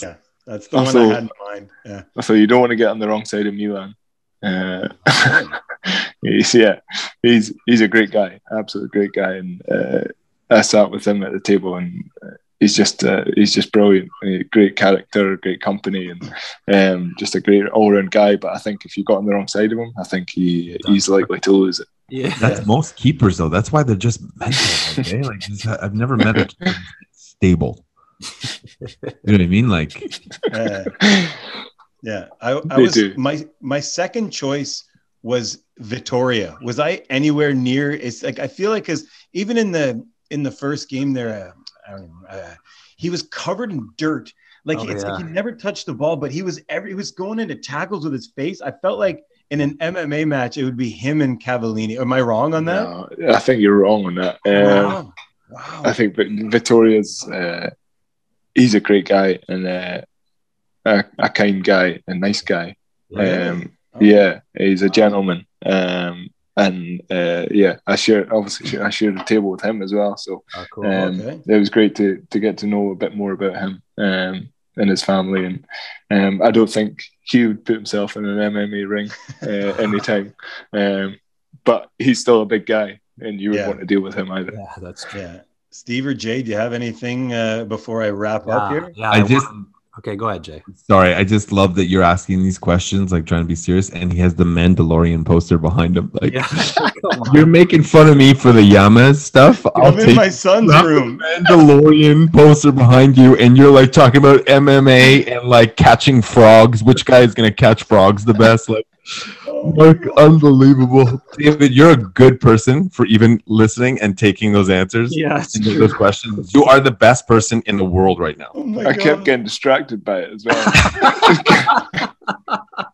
yeah, that's the also, one I had in mind. Yeah. So you don't want to get on the wrong side of Milan. Uh, he's, yeah, he's he's a great guy, absolute great guy, and uh, I sat with him at the table and. Uh, He's just uh, he's just brilliant. Great character, great company, and um, just a great all-round guy. But I think if you got on the wrong side of him, I think he he's likely to lose it. Yeah, that's yeah. most keepers though. That's why they're just mental. Okay, like just, I've never met a keeper stable. You know what I mean? Like, uh, yeah, I, I was do. my my second choice was Vittoria. Was I anywhere near? It's like I feel like because even in the in the first game there. Uh, I don't know. Uh, he was covered in dirt. Like oh, it's yeah. like he never touched the ball, but he was every he was going into tackles with his face. I felt like in an M M A match, it would be him and Cavallini. Am I wrong on that? No, I think you're wrong on that. Um, wow. wow. I think Vittoria's uh, he's a great guy and uh, a, a kind guy, a nice guy. Really? Um, oh. Yeah, he's a gentleman. Um, And uh, yeah, I shared obviously I shared a table with him as well, so oh, cool. um, okay. it was great to to get to know a bit more about him um, and his family. And um, I don't think he would put himself in an M M A ring uh, anytime, um, but he's still a big guy, and you would yeah. want to deal with him either. Yeah, that's true. Yeah. Steve or Jay, do you have anything uh, before I wrap yeah, up here? Yeah, I, I just. Want- Okay, go ahead, Jay. Sorry, I just love that you're asking these questions, like trying to be serious, and he has the Mandalorian poster behind him. Like, yeah. You're making fun of me for the Yamas stuff. I'll I'm take in my son's room. Mandalorian poster behind you, and you're like talking about M M A and like catching frogs. Which guy is gonna catch frogs the best? Like, Mark, unbelievable. David, you're a good person for even listening and taking those answers. Yeah, and those questions. You are the best person in the world right now. Oh I God. kept getting distracted by it as well.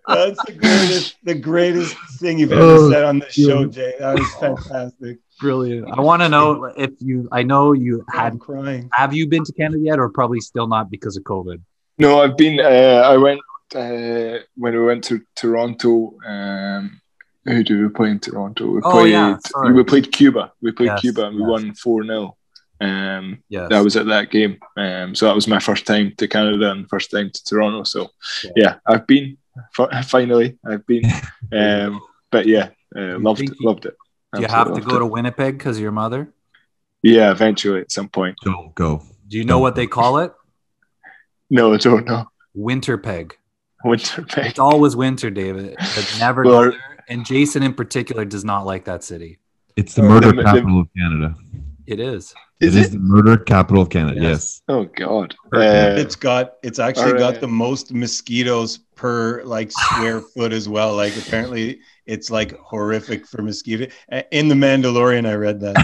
That's the greatest, the greatest thing you've ever oh, said on this dude. show, Jay. That was fantastic. Brilliant. I want to know if you, I know you had, I'm crying. Have you been to Canada yet, or probably still not because of COVID? No, I've been, uh, I went, Uh, when we went to Toronto, um, who do we play in Toronto? We oh, played yeah, we played Cuba. We played yes, Cuba and yes. we won four nil. Um, yes. I was at that game. Um, so that was my first time to Canada and first time to Toronto. So yeah, yeah I've been, finally, I've been. Um, but yeah, uh, loved, it, you, loved it. Do you have to go it. to Winnipeg because of your mother? Yeah, eventually at some point. Don't go. Do you know don't. what they call it? No, I don't know. Winterpeg. Winter Bay. It's always winter, David. But never well, and Jason in particular does not like that city. It's the murder the, capital the, of Canada. It is. Is it, it is the murder capital of Canada, yes. yes. Oh God. Uh, it's got it's actually right. got the most mosquitoes per like square foot as well. Like apparently it's like horrific for mosquitoes. In the Mandalorian, I read that.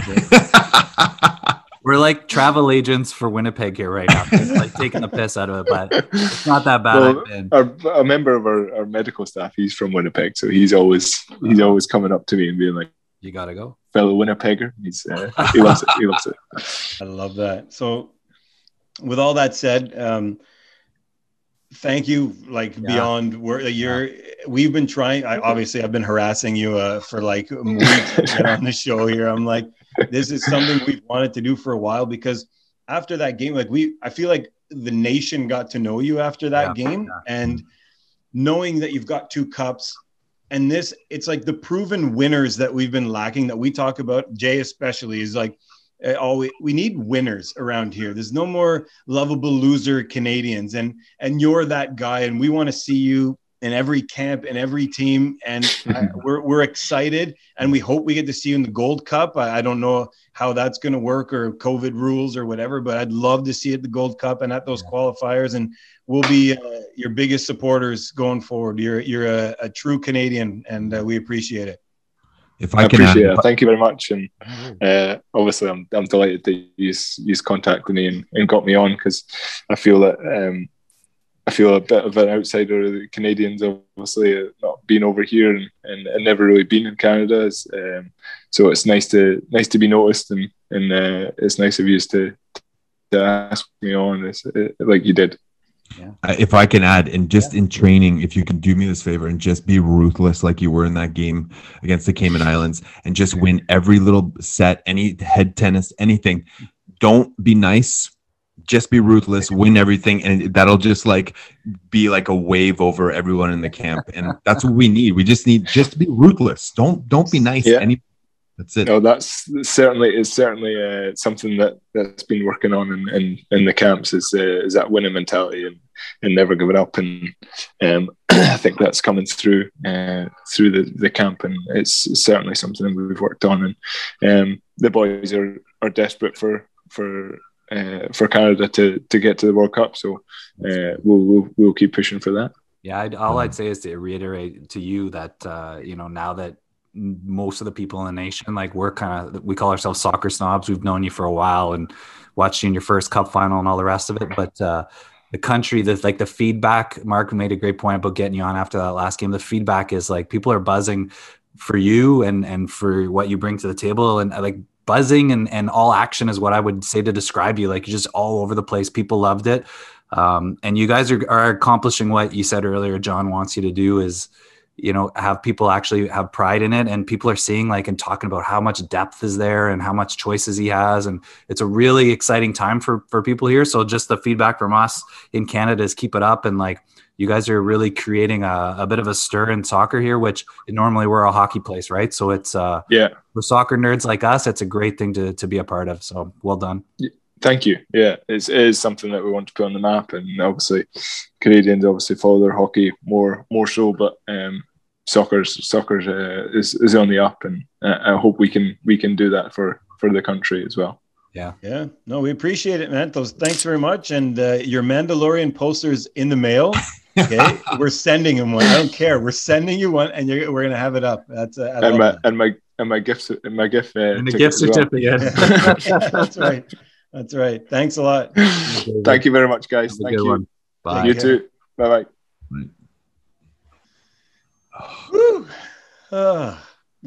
We're like travel agents for Winnipeg here right now. It's like taking the piss out of it, but it's not that bad. Well, I've been. Our, a member of our, our medical staff, he's from Winnipeg, so he's always he's always coming up to me and being like, "You gotta go, fellow Winnipegger." He's uh, he loves it. He loves it. I love that. So, with all that said, um, thank you. Like yeah. beyond where you're, we've been trying. I, obviously, I've been harassing you uh, for like weeks on the show here. I'm like. This is something we've wanted to do for a while, because after that game, like we, I feel like the nation got to know you after that yeah, game yeah. and knowing that you've got two cups and this, it's like the proven winners that we've been lacking that we talk about, Jay especially, is like, oh, we, we need winners around here. There's no more lovable loser Canadians, and, and you're that guy, and we want to see you in every camp and every team, and I, we're we're excited, and we hope we get to see you in the Gold Cup. I, I don't know how that's going to work, or COVID rules or whatever, but I'd love to see it at the Gold Cup and at those yeah. qualifiers, and we'll be uh, your biggest supporters going forward. You're you're a, a true Canadian, and uh, we appreciate it. If I, I can appreciate add, it. Thank you very much, and uh, obviously I'm I'm delighted that you's you's contacted me and, and got me on, because I feel that. Um, I feel a bit of an outsider of the Canadians, obviously, not being over here and, and, and never really been in Canada. It's, um, so it's nice to nice to be noticed, and, and uh, it's nice of you to, to ask me on, it's, it, like you did. Yeah. Uh, if I can add, and just yeah. in training, if you can do me this favor and just be ruthless like you were in that game against the Cayman Islands, and just win every little set, any head tennis, anything. Don't be nice. Just be ruthless, win everything, and that'll just like be like a wave over everyone in the camp, and that's what we need. We just need just be ruthless. Don't don't be nice. Yeah. Any, that's it. No, that's certainly is certainly uh, something that that's been working on in in, in the camps is uh, is that winning mentality and, and never giving up, and um, I think that's coming through uh, through the, the camp, and it's certainly something we've worked on, and um, the boys are are desperate for for. Uh, for Canada to to get to the World Cup, so uh, we'll, we'll we'll keep pushing for that. Yeah, I'd, all I'd say is to reiterate to you that uh, you know, now that most of the people in the nation, like we're kind of we call ourselves soccer snobs. We've known you for a while and watched you in your first Cup final and all the rest of it. But uh, the country, the like the feedback. Mark made a great point about getting you on after that last game. The feedback is like people are buzzing for you and and for what you bring to the table, and like. Buzzing and, and all action is what I would say to describe you. Like you're just all over the place. People loved it. Um, and you guys are, are accomplishing what you said earlier. John wants you to do is, you know, have people actually have pride in it. And people are seeing like, and talking about how much depth is there and how much choices he has. And it's a really exciting time for, for people here. So just the feedback from us in Canada is keep it up. And like, you guys are really creating a, a bit of a stir in soccer here, which normally we're a hockey place, right? So it's uh, yeah, for soccer nerds like us, it's a great thing to to be a part of. So well done. Thank you. Yeah, it's, it is something that we want to put on the map, and obviously Canadians obviously follow their hockey more more so, but um, soccer's soccer's uh, is is on the up, and uh, I hope we can we can do that for for the country as well. Yeah. Yeah. No, we appreciate it, man. Those, thanks very much. And uh, your Mandalorian poster's in the mail. Okay. We're sending him one. I don't care. We're sending you one, and you're, we're going to have it up. That's uh, and, my, and my and my gift and my gift uh, and the gift certificate. Well. Yeah, that's right. That's right. Thanks a lot. Thank you very much, guys. Have Thank you. One. Bye. You too. Bye bye. Right. Oh. Uh, wow.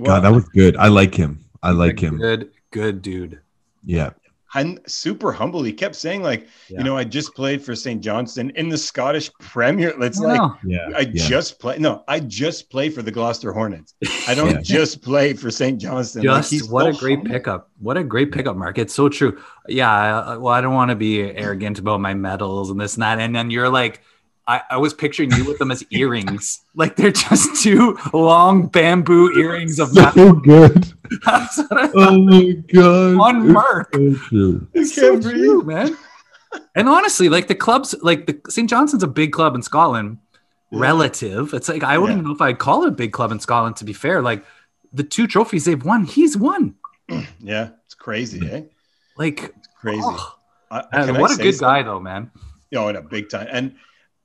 God, that was good. I like him. I like good, him. Good, good dude. Yeah. I'm super humble. He kept saying, like, yeah. you know, I just played for Saint Johnstone in the Scottish Premier. It's like, yeah. I yeah. just play. No, I just play for the Gloucester Hornets. I don't yeah. just play for Saint Johnstone. Just, like, what so a great humble. pickup. What a great pickup, Mark. It's so true. Yeah. I, well, I don't want to be arrogant about my medals and this and that. And then you're like, I, I was picturing you with them as earrings. Like, they're just two long bamboo earrings of so nothing. Good. That's what I thought. Oh my God. One Mark. It's so true, man. And honestly, like, the clubs, like the Saint Johnstone's a big club in Scotland, yeah. relative. It's like, I wouldn't yeah. know if I'd call it a big club in Scotland, to be fair. Like, the two trophies they've won, he's won. Yeah. It's crazy, eh? Like, it's crazy. Oh, I, and what I a good something? guy, though, man. You know, in a big time. And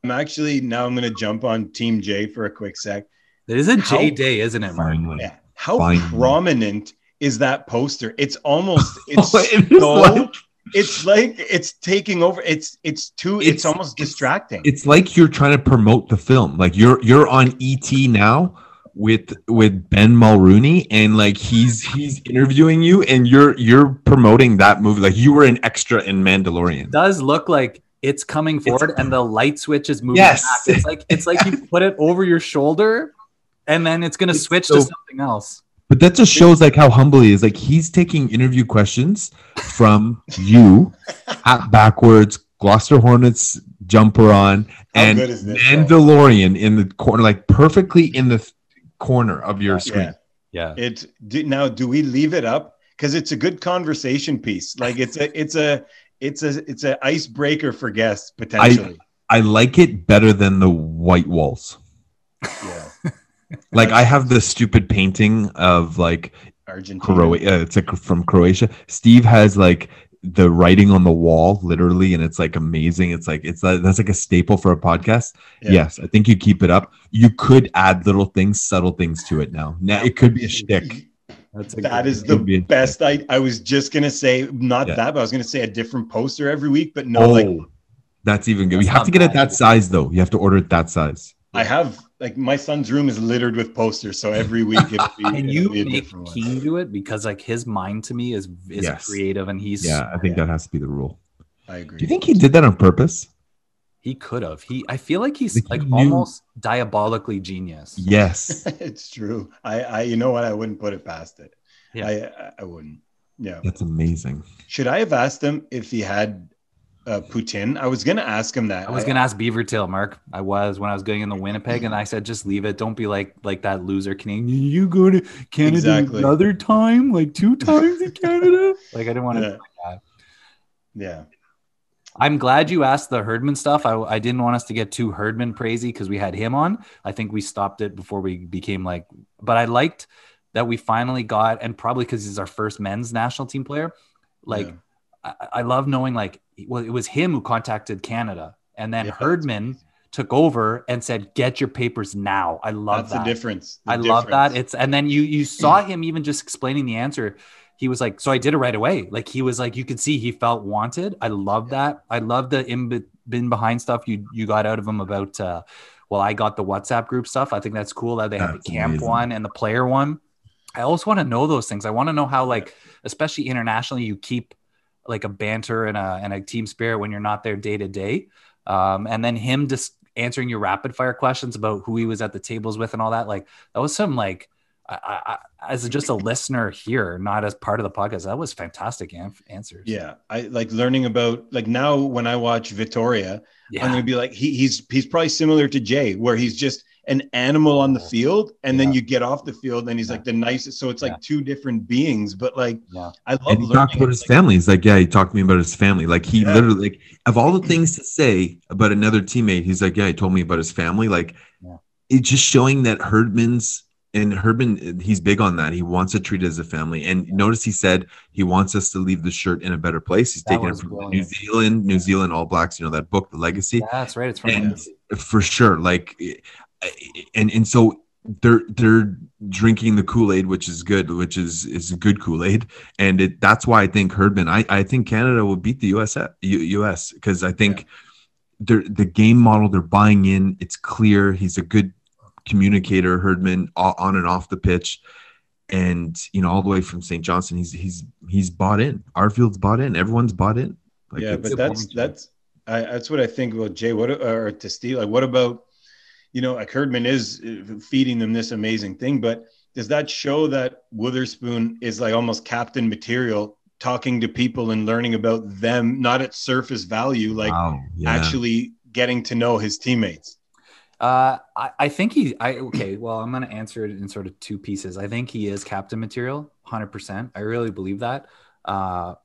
I'm actually, now I'm going to jump on Team J for a quick sec. It is a J day, isn't it, Mark? Yeah. How Finally. prominent is that poster? It's almost, it's oh, it so, like, it's like, it's taking over. It's, it's too, it's, it's almost it's, distracting. It's like you're trying to promote the film. Like, you're, you're on E T now with, with Ben Mulrooney, and like, he's, he's interviewing you, and you're, you're promoting that movie. Like, you were an extra in Mandalorian. It does look like it's coming forward, it's, and the light switch is moving yes. back. It's like, it's like you put it over your shoulder, and then it's going to switch so, to something else. But that just shows, like, how humble he is. Like, he's taking interview questions from you at backwards, Gloucester Hornets jumper on, and Mandalorian in the corner, like, perfectly in the th- corner of your screen. Yeah. yeah. It now, do we leave it up? Because it's a good conversation piece. Like, it's a, it's a, It's a it's an icebreaker for guests, potentially. I, I like it better than the white walls. Yeah. Like, I have this stupid painting of, like, Argentina. Cro- uh, it's like from Croatia. Steve has, like, the writing on the wall, literally, and it's, like, amazing. It's like, it's uh, that's like a staple for a podcast. Yeah. Yes, I think you keep it up. You could add little things, subtle things to it now. Now it could be a shtick. That's that is the best. I, I was just going to say, not yeah. that, but I was going to say a different poster every week, but no. Oh, like, that's even good. That's you have to get it that size, though. You have to order it that size. I have, like, my son's room is littered with posters. So every week it'll be, and it'll you be a make different one. Keen to it because, like, his mind to me is, is yes. creative, and he's. Yeah, I think yeah. that has to be the rule. I agree. Do you think he did that on purpose? He could have. He, I feel like he's like, like he almost diabolically genius. Yes, it's true. I, I, you know what? I wouldn't put it past it. Yeah, I, I wouldn't. Yeah, that's amazing. Should I have asked him if he had uh, poutine? I was gonna ask him that. I was I, gonna ask Beavertail, Mark. I was when I was going in the Winnipeg, and I said, just leave it. Don't be like like that loser Canadian. You go to Canada exactly. another time, like two times in Canada. Like, I didn't want to. Yeah. Do that. Yeah. I'm glad you asked the Herdman stuff. I, I didn't want us to get too Herdman crazy because we had him on. I think we stopped it before we became like, but I liked that we finally got, and probably because he's our first men's national team player. Like, yeah. I, I love knowing, like, well, it was him who contacted Canada, and then yeah, Herdman took over and said, get your papers now. I love that's that. That's the difference. The I difference. love that. It's, and then you, you saw him even just explaining the answer. He was like, so I did it right away. Like, he was like, you could see he felt wanted. I love yeah. that. I love the in, in behind stuff you you got out of him about, uh, well, I got the WhatsApp group stuff. I think that's cool that they have the camp amazing. one and the player one. I always want to know those things. I want to know how, like, especially internationally, you keep like a banter and a, and a team spirit when you're not there day to day. Um, and then him just answering your rapid fire questions about who he was at the tables with and all that. Like, that was some, like, I, I, as just a listener here, not as part of the podcast, that was fantastic an- answers. Yeah, I like learning about, like, now when I watch Vittoria, yeah. I'm going to be like, he, he's he's probably similar to Jay, where he's just an animal on the field, and yeah. then you get off the field, and he's yeah. like the nicest. So it's like yeah. two different beings, but like, yeah. I love. And he learning talked about his like, family. He's like, yeah, he talked to me about his family. Like, he yeah. literally, like, of all the things to say about another teammate, he's like, yeah, he told me about his family. Like, yeah. it's just showing that Herdman's And Herdman, he's big on that. He wants to treat it as a family. And yeah. notice he said he wants us to leave the shirt in a better place. He's that taking it from brilliant. New Zealand, New yeah. Zealand All Blacks, you know, that book, The Legacy. Yeah, that's right. It's from and for sure. Like, and, and so they're, they're drinking the Kool-Aid, which is good, which is, is good Kool-Aid. And it, that's why I think Herdman, I, I think Canada will beat the U S at, U S because I think yeah. they're, the game model they're buying in, it's clear. He's a good communicator, Herdman, on and off the pitch, and you know all the way from Saint Johnstone, he's he's he's bought in. Arfield's bought in. Everyone's bought in. Like, yeah, but that's that's I, that's what I think about Jay. What or to Steve, like what about you know like Herdman is feeding them this amazing thing, but does that show that Witherspoon is like almost captain material, talking to people and learning about them, not at surface value, like wow, yeah. actually getting to know his teammates? Uh, I, I think he, I, okay, well, I'm going to answer it in sort of two pieces. I think he is captain material, one hundred percent. I really believe that. Uh,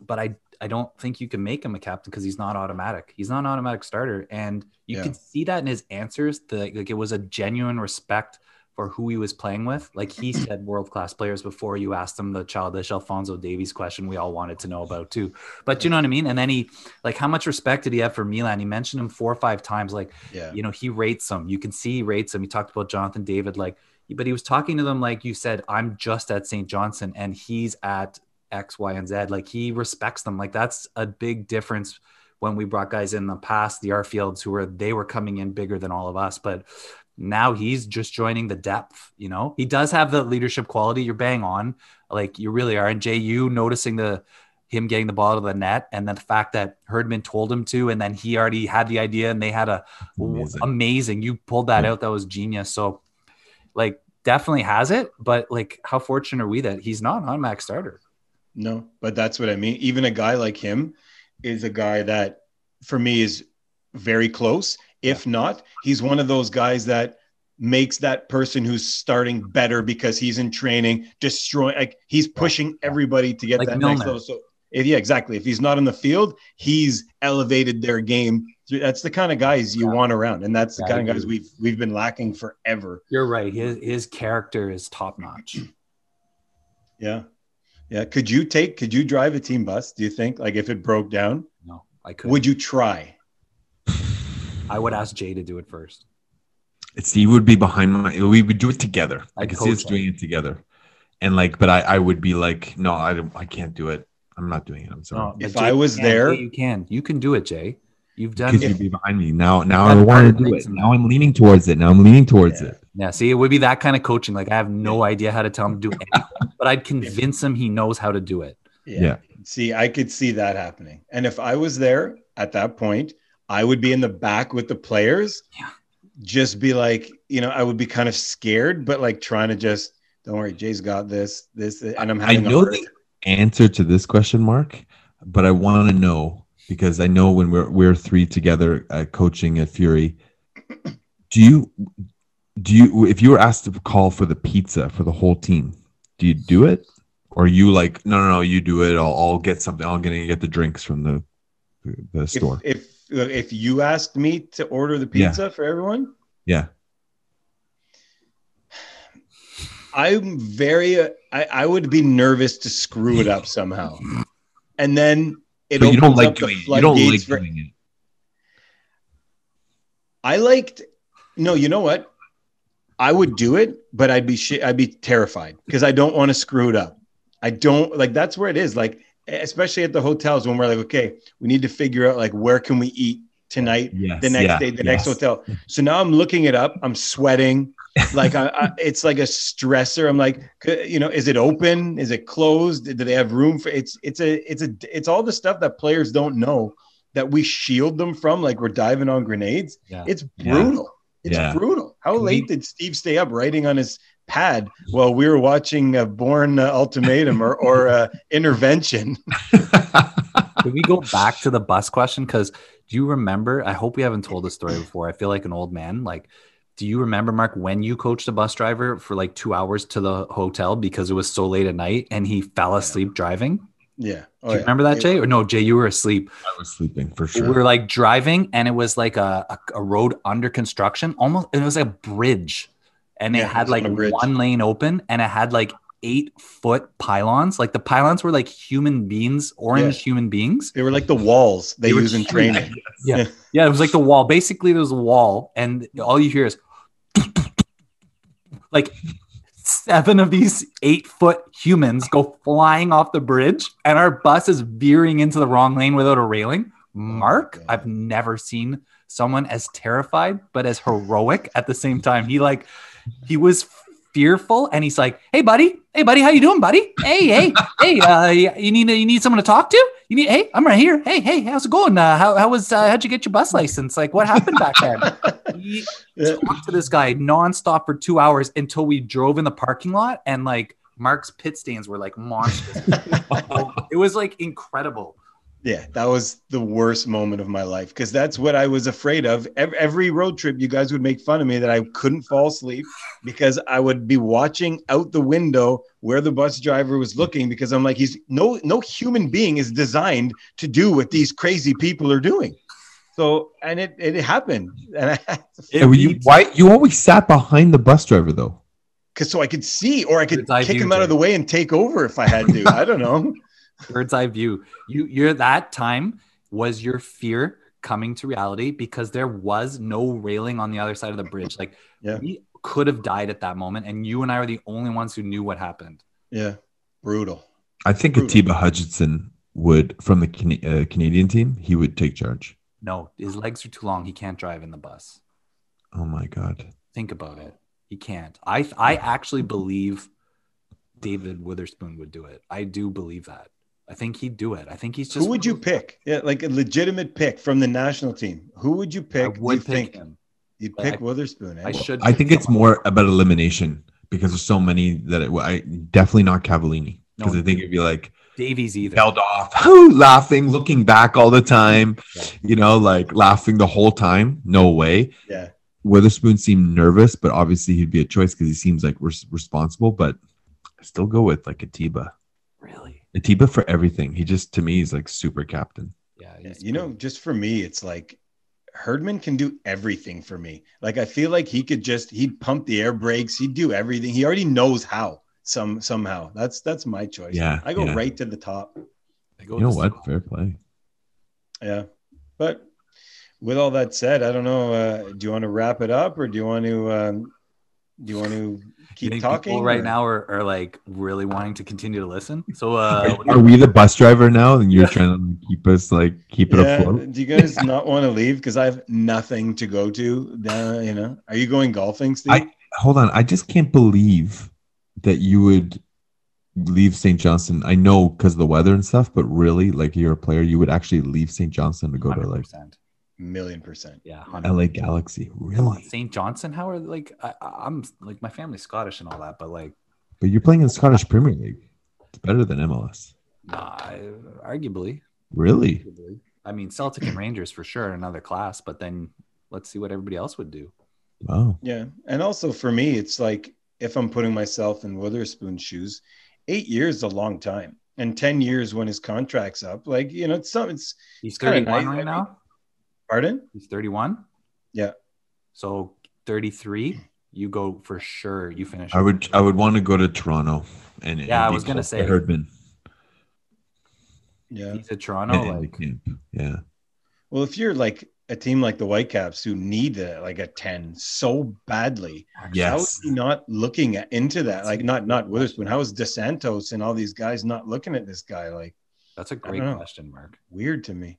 but I, I don't think you can make him a captain because he's not automatic. He's not an automatic starter. And you yeah. can see that in his answers. The, like it was a genuine respect for who he was playing with. Like he said, world-class players before you asked him the childish Alphonso Davies question we all wanted to know about too. But you know what I mean? And then he, like, how much respect did he have for Milan? He mentioned him four or five times. Like, yeah. you know, he rates him. You can see he rates him. He talked about Jonathan David, like, but he was talking to them like you said, I'm just at Saint Johnstone and he's at X, Y, and Z. Like he respects them. Like that's a big difference when we brought guys in the past, the Arfields, who were, they were coming in bigger than all of us. But now he's just joining the depth, you know, he does have the leadership quality. You're bang on, like you really are. And Jay, you noticing the, him getting the ball to the net and then the fact that Herdman told him to, and then he already had the idea and they had a amazing, amazing you pulled that yeah. out. That was genius. So like definitely has it, but like how fortunate are we that he's not an automatic starter? No, but that's what I mean. Even a guy like him is a guy that for me is very close. If not, he's one of those guys that makes that person who's starting better because he's in training, destroying. Like he's pushing everybody to get like that Milner. Next level. So if, yeah, exactly. If he's not on the field, he's elevated their game. That's the kind of guys you yeah. want around, and that's the yeah, kind of guys we've we've been lacking forever. You're right. His his character is top notch. Yeah, yeah. Could you take? Could you drive a team bus? Do you think? Like if it broke down? No, I couldn't. Would you try? I would ask Jay to do it first. It's he would be behind my. We would do it together. I, I could see us doing it together, and like, but I, I would be like, no, I, I can't do it. I'm not doing it. I'm sorry. No, if Jay, I was you there, you can, you can do it, Jay. You've done it. You'd be behind me now. Now I want to do it. Now I'm leaning towards it. Now I'm leaning towards yeah. it. Yeah. See, it would be that kind of coaching. Like I have no idea how to tell him to do anything, but I'd convince him he knows how to do it. Yeah. yeah. See, I could see that happening, and if I was there at that point. I would be in the back with the players, yeah. just be like, you know, I would be kind of scared, but like trying to just, don't worry, Jay's got this, this, and I'm having I know a the answer to this question, Mark, but I want to know, because I know when we're, we're three together uh, coaching at Fury, do you, do you, if you were asked to call for the pizza for the whole team, do you do it? Or are you like, no, no, no, you do it. I'll, I'll get something. I'm going to get the drinks from the, the store. If, if If you asked me to order the pizza yeah. for everyone, yeah, I'm very. Uh, I, I would be nervous to screw it up somehow, and then it. But opens you don't like up doing it. You don't like for, doing it. I liked. No, you know what? I would do it, but I'd be sh- I'd be terrified because I don't want to screw it up. I don't like. That's where it is. Like. Especially at the hotels when we're like, okay, we need to figure out like, where can we eat tonight, yes, the next yeah, day, the yes. next hotel. So now I'm looking it up. I'm sweating. Like I, I, it's like a stressor. I'm like, you know, is it open? Is it closed? Do they have room for it's, it's a, it's a, it's all the stuff that players don't know that we shield them from. Like we're diving on grenades. Yeah. It's brutal. Yeah. It's yeah. brutal. How can late we- did Steve stay up writing on his pad while we were watching a Bourne uh, Ultimatum or, or uh, Intervention? Can we go back to the bus question? Because do you remember, I hope we haven't told this story before. I feel like an old man. Like, do you remember, Mark, when you coached a bus driver for like two hours to the hotel because it was so late at night and he fell asleep yeah. driving? Yeah. Oh, do you yeah. remember that, Jay? Or no, Jay, you were asleep. I was sleeping for sure. We were like driving and it was like a, a, a road under construction almost. And it was like a bridge. and yeah, it had like one lane open, and it had like eight foot pylons. Like the pylons were like human beings, orange yeah. human beings. They were like the walls they, they use in training. Yeah. yeah. Yeah. It was like the wall. Basically there was a wall, and all you hear is like seven of these eight foot humans go flying off the bridge, and our bus is veering into the wrong lane without a railing. Mark, oh, I've never seen someone as terrified, but as heroic at the same time. He like, he was fearful, and he's like, "Hey, buddy, hey, buddy, how you doing, buddy? Hey, hey, hey, uh, you need you need someone to talk to? You need? Hey, I'm right here. Hey, hey, how's it going? Uh, how how was uh, how'd you get your bus license? Like, what happened back then?" He talked to this guy nonstop for two hours until we drove in the parking lot, and like Mark's pit stains were like monstrous. It was like incredible. Yeah, that was the worst moment of my life, because that's what I was afraid of. Every road trip, you guys would make fun of me that I couldn't fall asleep because I would be watching out the window where the bus driver was looking, because I'm like, he's no no human being is designed to do what these crazy people are doing. So, and it it happened. And I had to yeah, you, why you always sat behind the bus driver though? Because so I could see, or I could kick him out of the way and take over if I had to. I don't know. Bird's eye view. You, you're that time was your fear coming to reality, because there was no railing on the other side of the bridge. Like yeah. we could have died at that moment, and you and I were the only ones who knew what happened. Yeah, brutal. I think brutal. Atiba Hutchinson would, from the Can- uh, Canadian team, he would take charge. No, his legs are too long. He can't drive in the bus. Oh my God! Think about it. He can't. I, I actually believe David Witherspoon would do it. I do believe that. I think he'd do it. I think he's just. Who would you pick? Yeah, like a legitimate pick from the national team. Who would you pick? I would pick think? him. You'd pick I, Witherspoon. Eh? I should. I think it's someone. more about elimination, because there's so many that it, I definitely not Cavallini, because no, I think it'd be like Davies either. Held off, laughing, looking back all the time, yeah. you know, like laughing the whole time. No way. Yeah. Witherspoon seemed nervous, but obviously he'd be a choice because he seems like res- responsible. But I still go with like Atiba. Really. Atiba for everything. He just, to me, is like super captain. Yeah, you pretty. know, just for me, it's like Herdman can do everything for me. Like I feel like he could just he'd pump the air brakes. He'd do everything. He already knows how. Some somehow. That's that's my choice. Yeah, I go yeah. right to the top. I go you know what? Top. Fair play. Yeah, but with all that said, I don't know. Uh, do you want to wrap it up, or do you want to? Um, Do you want to keep you talking? People right or? now are, are like really wanting to continue to listen. So uh, are we the bus driver now? And you're yeah. trying to keep us like keep it yeah. afloat? Do you guys not want to leave? Because I have nothing to go to. Uh, you know, are you going golfing, Steve? I, hold on, I just can't believe that you would leave Saint Johnstone. I know because of the weather and stuff, but really, like you're a player, you would actually leave Saint Johnstone to go one hundred percent to like. Million percent, yeah. one hundred percent. L A Galaxy, really? Saint Johnstone, how are like? I, I'm like my family's Scottish and all that, but like. But you're playing in the Scottish Premier League. It's better than M L S. Nah, arguably. Really? Arguably. I mean, Celtic and Rangers for sure, another class. But then let's see what everybody else would do. Wow. Yeah, and also for me, it's like if I'm putting myself in Witherspoon's shoes, eight years is a long time, and ten years when his contract's up. Like you know, it's some. It's he's thirty-one nice. right I mean, now. Pardon? He's thirty-one. Yeah. So thirty-three, you go for sure. You finish. I would. I would want to go to Toronto. And yeah, and I was gonna say Herdman. Yeah, he's a Toronto and, like. And yeah. Well, if you're like a team like the Whitecaps who need a, like a ten so badly, yes. how is he not looking at, into that? Like not not Witherspoon. How is DeSantos and all these guys not looking at this guy? Like that's a great question, Mark. Weird to me.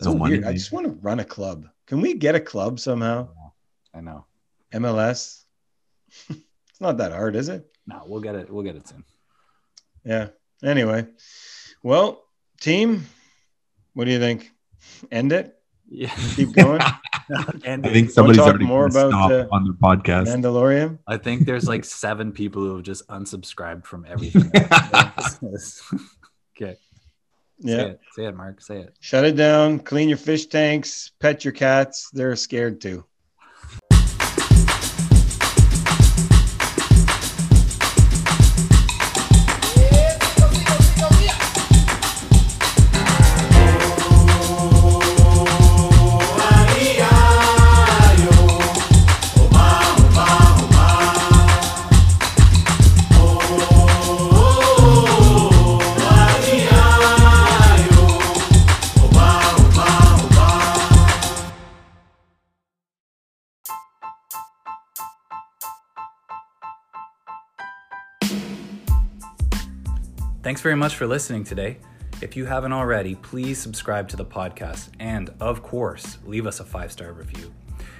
So weird. I just want to run a club. Can we get a club somehow? I know. M L S. It's not that hard, is it? No, we'll get it. We'll get it soon. Yeah. Anyway. Well, team, what do you think? End it? Yeah. Keep going? End it. I think somebody's already more about stop uh, on the podcast. Mandalorian. I think there's like seven people who have just unsubscribed from everything. Okay. Yeah, say it. say it, Mark. Say it. Shut it down. Clean your fish tanks. Pet your cats. They're scared too. Thanks very much for listening today. If you haven't already, please subscribe to the podcast and, of course, leave us a five-star review.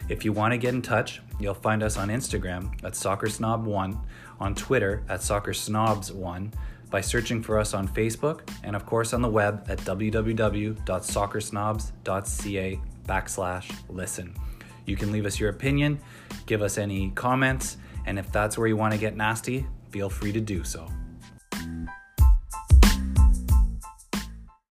If you want to get in touch, you'll find us on Instagram at Soccer Snob one, on Twitter at Soccer Snobs one, by searching for us on Facebook, and of course on the web at www.soccersnobs.ca backslash listen. You can leave us your opinion, give us any comments, and if that's where you want to get nasty, feel free to do so.